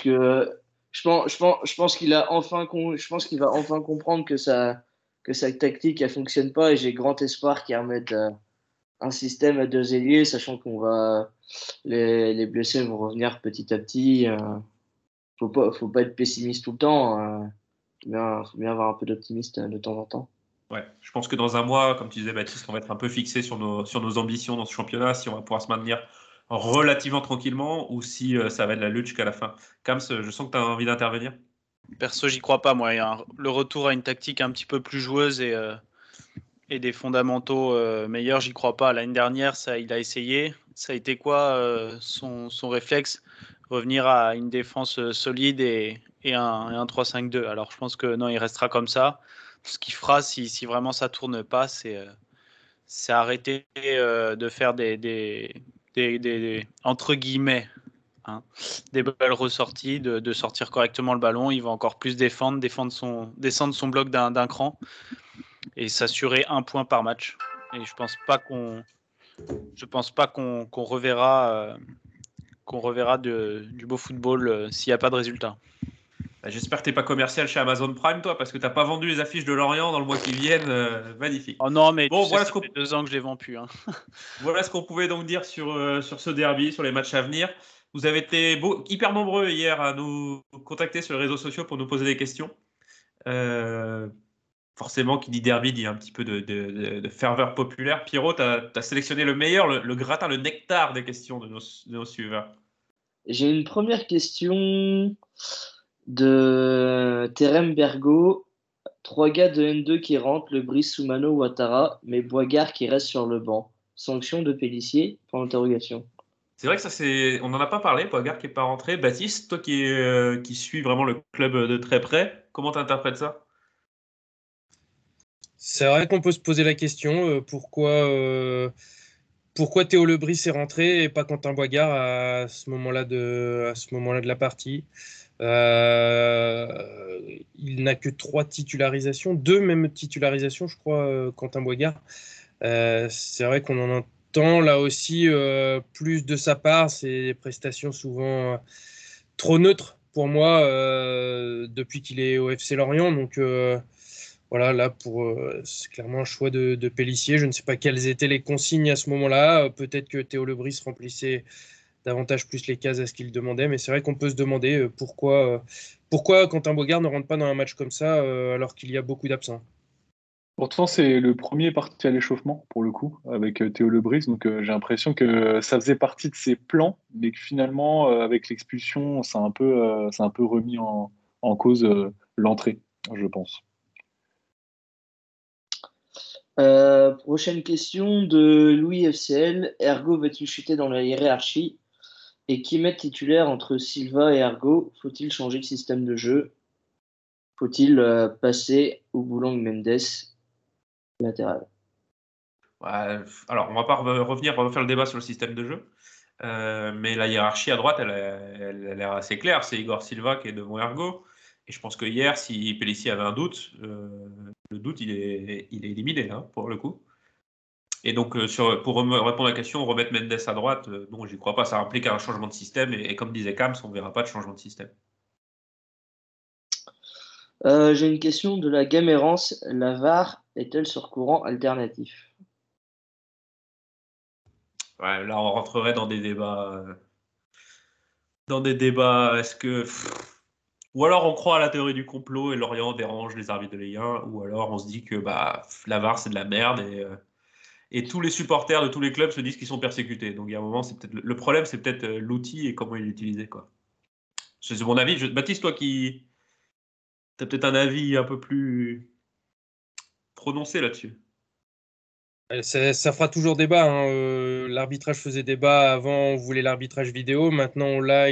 qu'il va enfin comprendre que sa tactique ne fonctionne pas et j'ai grand espoir qu'il remette un système à 2 ailiers, sachant qu'on va les blessés vont revenir petit à petit. Faut pas être pessimiste tout le temps. Faut bien avoir un peu d'optimisme de temps en temps. Ouais, je pense que dans un mois, comme tu disais Baptiste, on va être un peu fixé sur nos ambitions dans ce championnat, si on va pouvoir se maintenir relativement tranquillement ou si ça va être la lutte jusqu'à la fin. Kams, je sens que tu as envie d'intervenir. Perso, j'y crois pas moi. Il y a le retour à une tactique un petit peu plus joueuse et et des fondamentaux meilleurs, j'y crois pas. L'année dernière, ça, il a essayé. Ça a été quoi son réflexe? Revenir à une défense solide et un 3-5-2. Alors, je pense que non, il restera comme ça. Ce qu'il fera, si vraiment ça ne tourne pas, c'est arrêter de faire des entre guillemets, hein, des belles ressorties, de sortir correctement le ballon. Il va encore plus descendre son bloc d'un cran et s'assurer un point par match. Et je pense pas qu'on reverra... qu'on reverra du beau football s'il n'y a pas de résultat. J'espère que tu n'es pas commercial chez Amazon Prime, toi, parce que tu n'as pas vendu les affiches de Lorient dans le mois qui vient. Magnifique. Oh non, mais bon, voilà, ça fait 2 ans que je ne les vends plus. Hein. Voilà ce qu'on pouvait donc dire sur ce derby, sur les matchs à venir. Vous avez été hyper nombreux hier à nous contacter sur les réseaux sociaux pour nous poser des questions. Forcément, qui dit derby dit un petit peu de ferveur populaire. Pierrot, tu as sélectionné le meilleur, le gratin, le nectar des questions de nos suiveurs. J'ai une première question de Terem Bergo. 3 gars de N2 qui rentrent, Le Bris, Soumano, Ouattara, mais Boisgard qui reste sur le banc. Sanction de Pélissier, point d'interrogation. C'est vrai que ça, on n'en a pas parlé, Boisgard qui n'est pas rentré. Baptiste, toi qui suis vraiment le club de très près, comment tu interprètes ça? C'est vrai qu'on peut se poser la question pourquoi Théo Le Bris est rentré et pas Quentin Boisgard à ce moment-là de la partie. Il n'a que 3 titularisations, 2 mêmes titularisations, je crois, Quentin Boisgard. C'est vrai qu'on en entend là aussi plus de sa part, ses prestations souvent trop neutres pour moi depuis qu'il est au FC Lorient. Donc voilà, là, c'est clairement un choix de Pélissier. Je ne sais pas quelles étaient les consignes à ce moment-là. Peut-être que Théo Le Bris remplissait davantage plus les cases à ce qu'il demandait. Mais c'est vrai qu'on peut se demander pourquoi Quentin Boisgard ne rentre pas dans un match comme ça alors qu'il y a beaucoup d'absents. Pourtant, c'est le premier parti à l'échauffement, pour le coup, avec Théo Le Bris. Donc, j'ai l'impression que ça faisait partie de ses plans. Mais que finalement, avec l'expulsion, ça a un peu remis en cause l'entrée, je pense. Prochaine question de Louis FCL. Ergo va-t-il chuter dans la hiérarchie? Et qui met titulaire entre Silva et Ergo? Faut-il changer le système de jeu? Faut-il passer au Boulang Mendes latéral? Ouais, alors, on ne va pas revenir, on va faire le débat sur le système de jeu. Mais la hiérarchie à droite, elle a l'air assez claire. C'est Igor Silva qui est devant Ergo. Et je pense que hier, si Pélissier avait un doute, le doute, il est éliminé, hein, pour le coup. Et donc, pour répondre à la question, remettre Mendes à droite, non, j'y crois pas. Ça implique un changement de système. Et comme disait Camps, on ne verra pas de changement de système. J'ai une question de la Gamérance. La VAR est-elle sur courant alternatif? Ouais, là, on rentrerait dans des débats. Est-ce que... Ou alors on croit à la théorie du complot et Lorient dérange les arbitres de Ligue 1, ou alors on se dit que la VAR c'est de la merde et tous les supporters de tous les clubs se disent qu'ils sont persécutés. Donc il y a un moment, c'est peut-être le problème, c'est peut-être l'outil et comment il est utilisé, quoi. C'est mon avis. Baptiste, toi qui t'as peut-être un avis un peu plus prononcé là-dessus. Ça fera toujours débat, hein. L'arbitrage faisait débat avant, on voulait l'arbitrage vidéo, maintenant là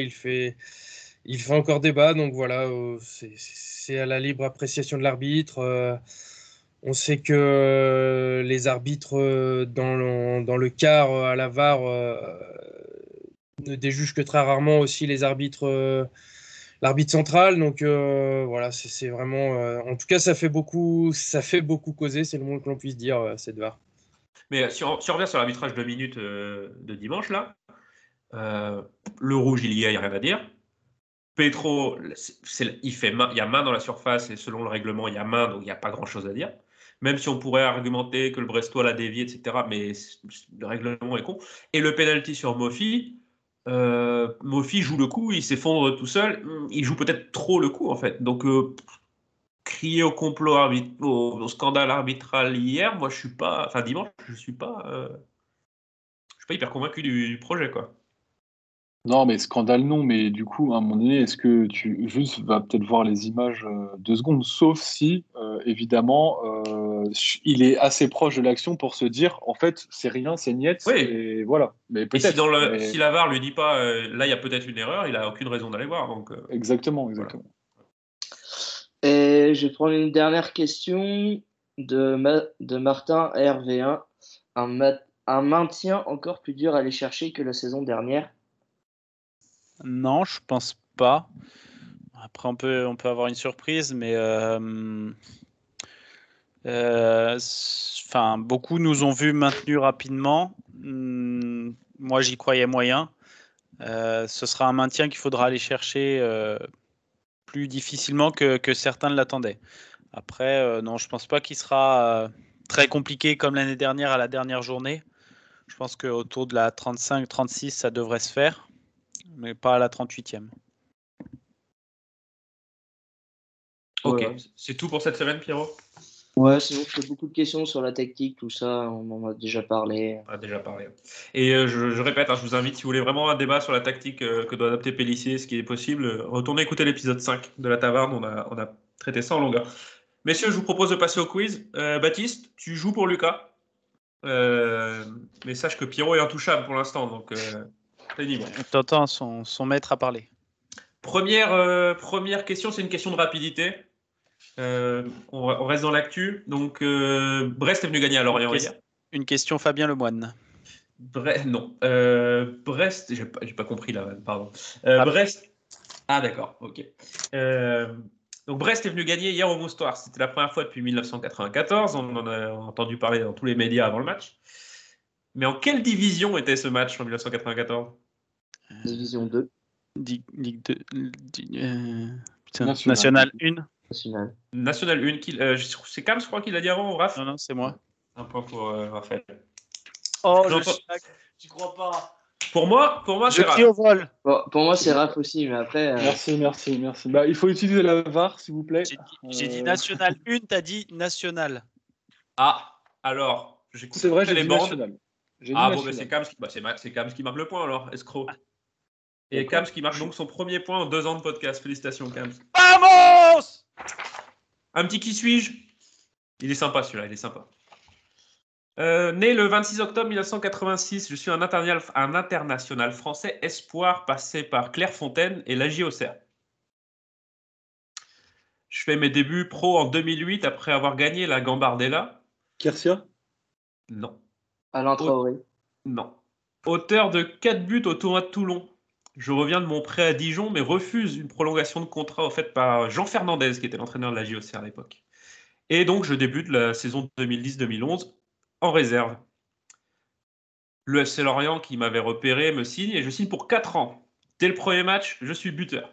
il fait encore débat, donc voilà, c'est à la libre appréciation de l'arbitre. On sait que les arbitres dans le quart à la VAR ne déjugent que très rarement aussi les arbitres, l'arbitre central. Donc voilà, c'est vraiment... en tout cas, ça fait beaucoup causer, c'est le moins que l'on puisse dire, cette VAR. Mais si on revient sur l'arbitrage de minutes de dimanche, là, le rouge, il y a rien à dire. Pétrot, il y a main dans la surface et selon le règlement, il y a main, donc il n'y a pas grand-chose à dire. Même si on pourrait argumenter que le Brestois l'a dévié, etc., mais le règlement est con. Et le penalty sur Moffi, Moffi joue le coup, il s'effondre tout seul, il joue peut-être trop le coup en fait. Donc, crier au complot, au scandale arbitral hier, moi je suis pas, enfin dimanche, je suis pas hyper convaincu du projet, quoi. Non, mais scandale, non. Mais du coup, à un moment donné, est-ce que tu juste vas peut-être voir les images 2 secondes, sauf si, évidemment, il est assez proche de l'action pour se dire, en fait, c'est rien, c'est niette. Oui. Et voilà. Mais peut-être. Et si, si la VAR lui dit pas, là, il y a peut-être une erreur, il a aucune raison d'aller voir. Donc, exactement, exactement. Voilà. Et je prends une dernière question de Martin RV1. Un maintien encore plus dur à aller chercher que la saison dernière. Non, je pense pas. Après, on peut avoir une surprise, mais beaucoup nous ont vu maintenus rapidement. Moi, j'y croyais moyen. Ce sera un maintien qu'il faudra aller chercher plus difficilement que certains ne l'attendaient. Après, non, je pense pas qu'il sera très compliqué comme l'année dernière à la dernière journée. Je pense qu'autour de la 35-36, ça devrait se faire. Mais pas à la 38e. Ok, ouais. C'est tout pour cette semaine, Pierrot. Ouais, c'est bon, j'ai beaucoup de questions sur la tactique, tout ça, on en a déjà parlé. Et je répète, je vous invite, si vous voulez vraiment un débat sur la tactique que doit adapter Pélissier, ce qui est possible, retournez écouter l'épisode 5 de la Taverne, on a traité ça en longueur. Messieurs, je vous propose de passer au quiz. Baptiste, tu joues pour Lucas. Mais sache que Pierrot est intouchable pour l'instant, donc... T'entends son maître à parler. Première question, c'est une question de rapidité. On reste dans l'actu. Donc, Brest est venu gagner à Lorient. Une question Fabien Lemoine. Brest, j'ai pas compris là, pardon. Brest. Ah d'accord, ok. Donc Brest est venu gagner hier au Moustoir. C'était la première fois depuis 1994. On en a entendu parler dans tous les médias avant le match. Mais en quelle division était ce match en 1994 ? Division 2. Ligue 2. National 1. National 1. C'est Cam, je crois qu'il l'a dit avant, Raph ? Non, c'est moi. Un point pour Raphaël. Oh, tu crois pas ? Pour moi, c'est Raph. Je crie au vol. Bon, pour moi, c'est Raph aussi, mais après... Merci. Bah, il faut utiliser la VAR, s'il vous plaît. J'ai dit National 1, t'as dit National. Ah, alors, j'écoute les bandes. National. C'est Cams qui marque le point alors, escroc. Et Cams qui marque donc son premier point en 2 ans de podcast. Félicitations, Cams. Vamos! Un petit qui suis-je? Il est sympa celui-là, il est sympa. Né le 26 octobre 1986, je suis un international français espoir passé par Clairefontaine et la JOCR. Je fais mes débuts pro en 2008 après avoir gagné la Gambardella. Kersia? Non. Alain Traoré. Non. Auteur de 4 buts au tournoi de Toulon. Je reviens de mon prêt à Dijon, mais refuse une prolongation de contrat faite par Jean Fernandez, qui était l'entraîneur de la JOCR à l'époque. Et donc, je débute la saison 2010-2011 en réserve. Le FC Lorient, qui m'avait repéré, me signe, et je signe pour 4 ans. Dès le premier match, je suis buteur.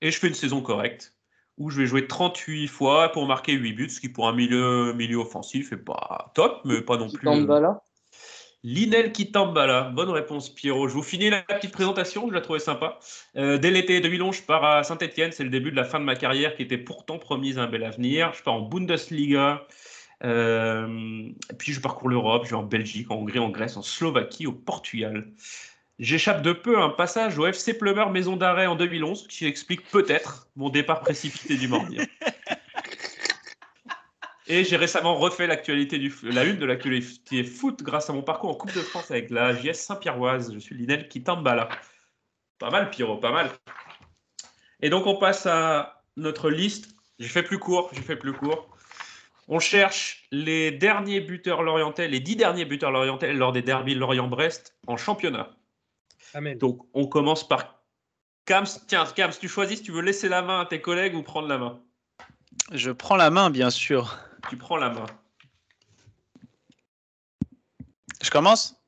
Et je fais une saison correcte, où je vais jouer 38 fois pour marquer 8 buts, ce qui pour un milieu offensif est pas top, mais pas non plus... Kitambala. Lionel Kitambala. Bonne réponse, Pierrot. Je vous finis la petite présentation, je la trouvais sympa. Dès l'été 2011, je pars à Saint-Etienne. C'est le début de la fin de ma carrière qui était pourtant promise à un bel avenir. Je pars en Bundesliga. Puis je parcours l'Europe. Je vais en Belgique, en Hongrie, en Grèce, en Slovaquie, au Portugal. J'échappe de peu à un passage au FC Plumeur Maison d'Arrêt en 2011, qui explique peut-être mon départ précipité du Morbihan. Et j'ai récemment refait la une de l'actualité foot grâce à mon parcours en Coupe de France avec la JS Saint-Pierroise. Je suis Lionel Kitambala. Pas mal, Pierrot, pas mal. Et donc, on passe à notre liste. J'ai fait plus court. On cherche les derniers buteurs lorientais, les 10 derniers buteurs lorientais lors des derbys Lorient-Brest en championnat. Amen. Donc, on commence par Cams. Tiens, Cams, tu choisis si tu veux laisser la main à tes collègues ou prendre la main. Je prends la main, bien sûr. Tu prends la main. Je commence ?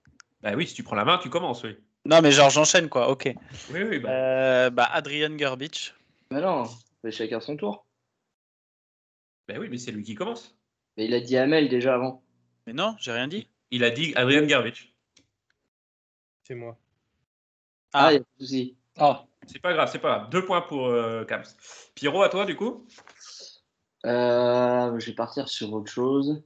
Bah oui, si tu prends la main, tu commences, oui. Non, mais genre j'enchaîne, quoi, ok. Oui. Bah Adrian Grbić. Bah non, c'est chacun son tour. Bah oui, mais c'est lui qui commence. Mais il a dit Amel déjà avant. Mais non, j'ai rien dit. Il a dit Adrian Grbić. C'est moi. Ah, il y a pas de souci. Ah. C'est pas grave. 2 points pour Cams. Pierrot, à toi, du coup ? Je vais partir sur autre chose.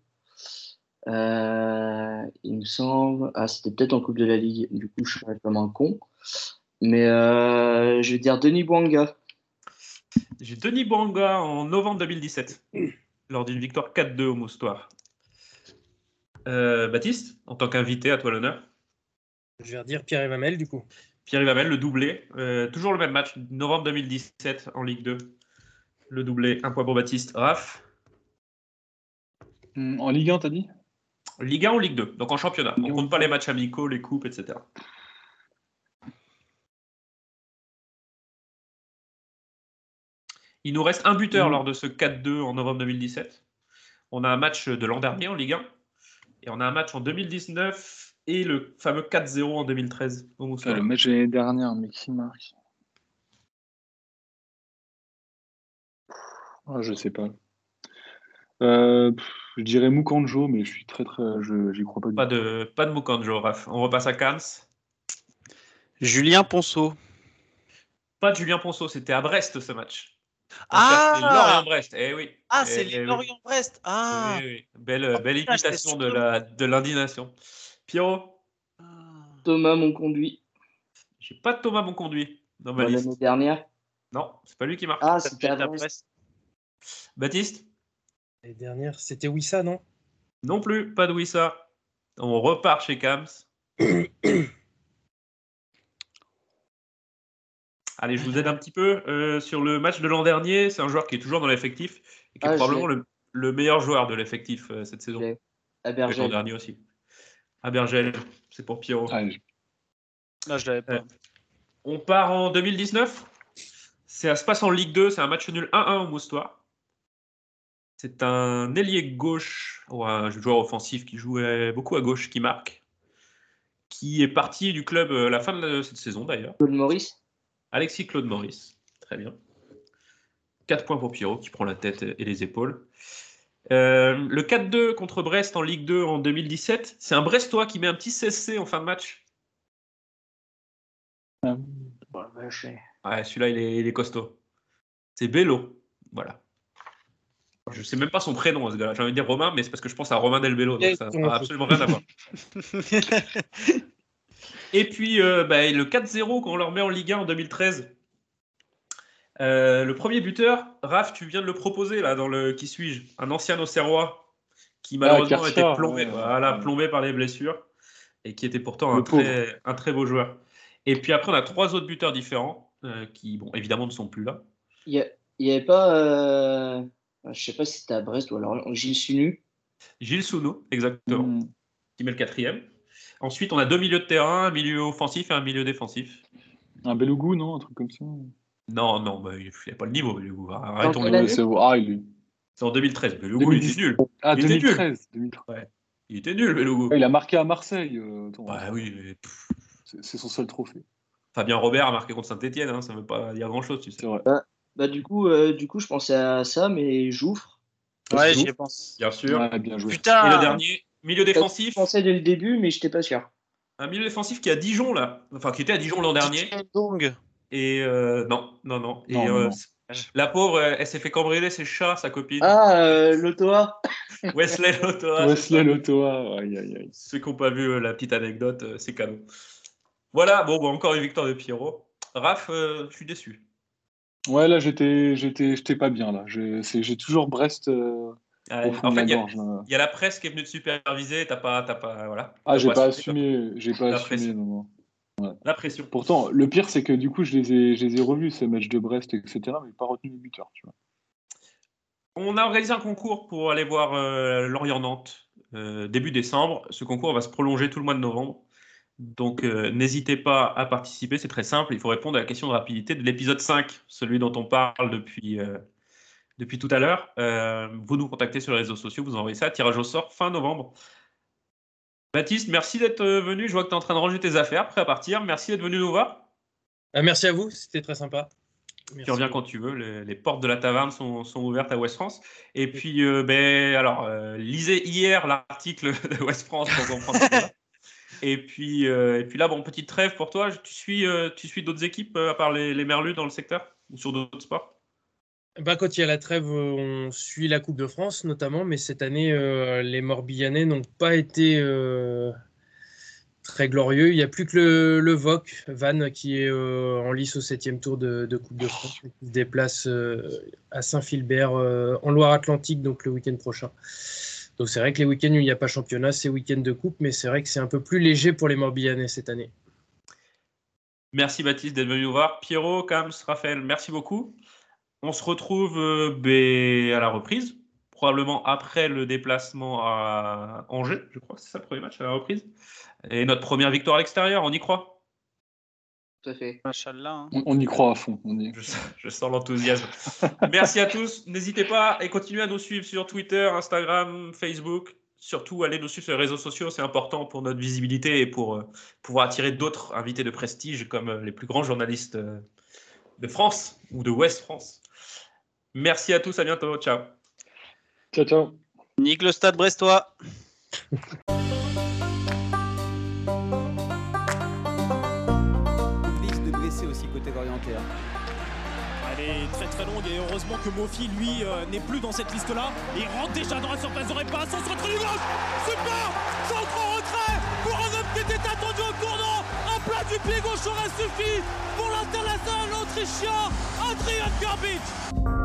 Il me semble. Ah, c'était peut-être en Coupe de la Ligue. Du coup, je serais comme un con. Mais je vais dire Denis Bouanga. J'ai Denis Bouanga en novembre 2017, lors d'une victoire 4-2 au Moustoir. Baptiste, en tant qu'invité, à toi l'honneur. Je vais redire Pierre Evamel, du coup. Pierre Evamel, le doublé. Toujours le même match, novembre 2017 en Ligue 2. Le doublé, un point pour Baptiste. Raph. En Ligue 1, t'as dit ? Ligue 1 ou Ligue 2, donc en championnat. On compte pas les matchs amicaux, les coupes, etc. Il nous reste un buteur lors de ce 4-2 en novembre 2017. On a un match de l'an dernier en Ligue 1. Et on a un match en 2019 et le fameux 4-0 en 2013. Au Moustoir. Le match de l'année dernière, mais qui marque ? Oh, je sais pas. Je dirais Moukandjo, mais je suis très. J'y crois pas. Pas de Moukandjo, Raph. On repasse à Cannes. Julien Ponceau. Pas de Julien Ponceau, c'était à Brest ce match. Ah, Lorient-Brest. Eh oui. Ah, c'est les Lorient-Brest. Ah. Oui, oui. Belle imitation de l'indignation. Pierrot. Thomas Monconduit. J'ai pas de Thomas Monconduit dans ma liste. L'année dernière. Non, c'est pas lui qui marque. Ah, c'était à Brest. Baptiste. L'année dernière, c'était Wissa, non ? Non plus, pas de Wissa. On repart chez Cams. Allez, je vous aide un petit peu sur le match de l'an dernier. C'est un joueur qui est toujours dans l'effectif et qui est probablement le meilleur joueur de l'effectif cette saison. Abergel. L'an dernier aussi. Abergel, c'est pour Pierrot. Ah, oui. Non, je l'avais pas. On part en 2019. Ça se passe en Ligue 2. C'est un match nul 1-1 au Moustoir. C'est un ailier gauche, ou un joueur offensif qui jouait beaucoup à gauche, qui marque, qui est parti du club à la fin de cette saison d'ailleurs. Claude-Maurice. Alexis Claude-Maurice, très bien. 4 points pour Pierrot qui prend la tête et les épaules. Le 4-2 contre Brest en Ligue 2 en 2017, c'est un Brestois qui met un petit CSC en fin de match. Ouais, celui-là, il est costaud. C'est Bello, voilà. Je ne sais même pas son prénom, ce gars-là. J'ai envie de dire Romain, mais c'est parce que je pense à Romain Del Bello, donc ça n'a absolument rien à voir. Et puis, le 4-0 qu'on leur met en Ligue 1 en 2013. Le premier buteur, Raph, tu viens de le proposer, là, dans le qui suis-je ? Un ancien Auxerrois qui, malheureusement, était plombé, plombé par les blessures et qui était pourtant un très beau joueur. Et puis après, on a 3 autres buteurs différents qui, évidemment, ne sont plus là. Il n'y avait pas... je ne sais pas si c'était à Brest ou alors Gilles Sounous. Gilles Sounous, exactement. Qui met le 4e. Ensuite, on a 2 milieux de terrain, un milieu offensif et un milieu défensif. Un Belougou, non ? Un truc comme ça ? Non, il n'a pas le niveau, Belougou. Arrêtons. C'est en 2013. Belougou, il était nul. Ah, 2013. Ouais. Il était nul, Belougou. Il a marqué à Marseille. Oui, mais... C'est son seul trophée. Fabien Robert a marqué contre Saint-Etienne, ça ne veut pas dire grand-chose, tu sais. C'est vrai. Du coup, je pensais à ça, mais Jouffre. Ouais, j'y pense. Bien sûr. Ouais, bien joué. Putain ! Et le dernier ? Milieu défensif. Je pensais dès le début, mais je n'étais pas sûr. Un milieu défensif qui est à Dijon, là. Enfin, qui était à Dijon l'an dernier. Et non. Et la pauvre, elle s'est fait cambrioler ses chats, sa copine. Ah, Lotoa. Wesley Lotoa. Aïe. Ceux qui n'ont pas vu la petite anecdote, c'est canon. Voilà, encore une victoire de Pierrot. Raph, je suis déçu. Ouais, là, j'étais pas bien, là. J'ai toujours Brest... en fait, il y a la presse qui est venue te superviser, t'as pas voilà. J'ai pas assumé. Non. Ouais. La pression. Pourtant, le pire c'est que du coup, je les ai revus ces matchs de Brest, etc. Mais pas retenu les buteurs, tu vois. On a organisé un concours pour aller voir Lorient-Nantes début décembre. Ce concours va se prolonger tout le mois de novembre. Donc, n'hésitez pas à participer. C'est très simple. Il faut répondre à la question de rapidité de l'épisode 5, celui dont on parle depuis tout à l'heure, vous nous contactez sur les réseaux sociaux, vous envoyez ça, tirage au sort fin novembre. Baptiste, merci d'être venu. Je vois que tu es en train de ranger tes affaires, prêt à partir. Merci d'être venu nous voir. Merci à vous, c'était très sympa. Merci. Tu reviens quand tu veux. Les portes de la taverne sont ouvertes à Ouest-France. Et puis, lisez hier l'article de Ouest-France pour comprendre ça. Et puis là, petite trêve pour toi. Tu suis d'autres équipes à part les Merlus dans le secteur ou sur d'autres sports? Quand il y a la trêve, on suit la Coupe de France notamment, mais cette année, les Morbihanais n'ont pas été très glorieux. Il n'y a plus que le VOC, Vannes, qui est en lice au 7e tour de Coupe de France, qui se déplace à Saint-Philbert en Loire-Atlantique, donc le week-end prochain. Donc c'est vrai que les week-ends où il n'y a pas championnat, c'est week-end de coupe, mais c'est vrai que c'est un peu plus léger pour les Morbihanais cette année. Merci Baptiste d'être venu nous voir. Pierrot, Kams, Raphaël, merci beaucoup. On se retrouve à la reprise, probablement après le déplacement à Angers, je crois que c'est ça le premier match à la reprise. Et notre première victoire à l'extérieur, on y croit. Tout à fait. Inch'Allah, hein. On y croit à fond. Je sens l'enthousiasme. Merci à tous. N'hésitez pas et continuez à nous suivre sur Twitter, Instagram, Facebook. Surtout, allez nous suivre sur les réseaux sociaux. C'est important pour notre visibilité et pour pouvoir attirer d'autres invités de prestige comme les plus grands journalistes de France ou de Ouest-France. Merci à tous. À bientôt. Ciao. Ciao, ciao. Nique le Stade Brestois. Orientaire. Elle est très très longue et heureusement que Moffi lui n'est plus dans cette liste là. Il rentre déjà dans la surface de réparation, se retrouve du gauche. Super centre en retrait pour un homme qui était attendu au tournant. Un plat du pied gauche aurait suffi pour l'international autrichien Grbić.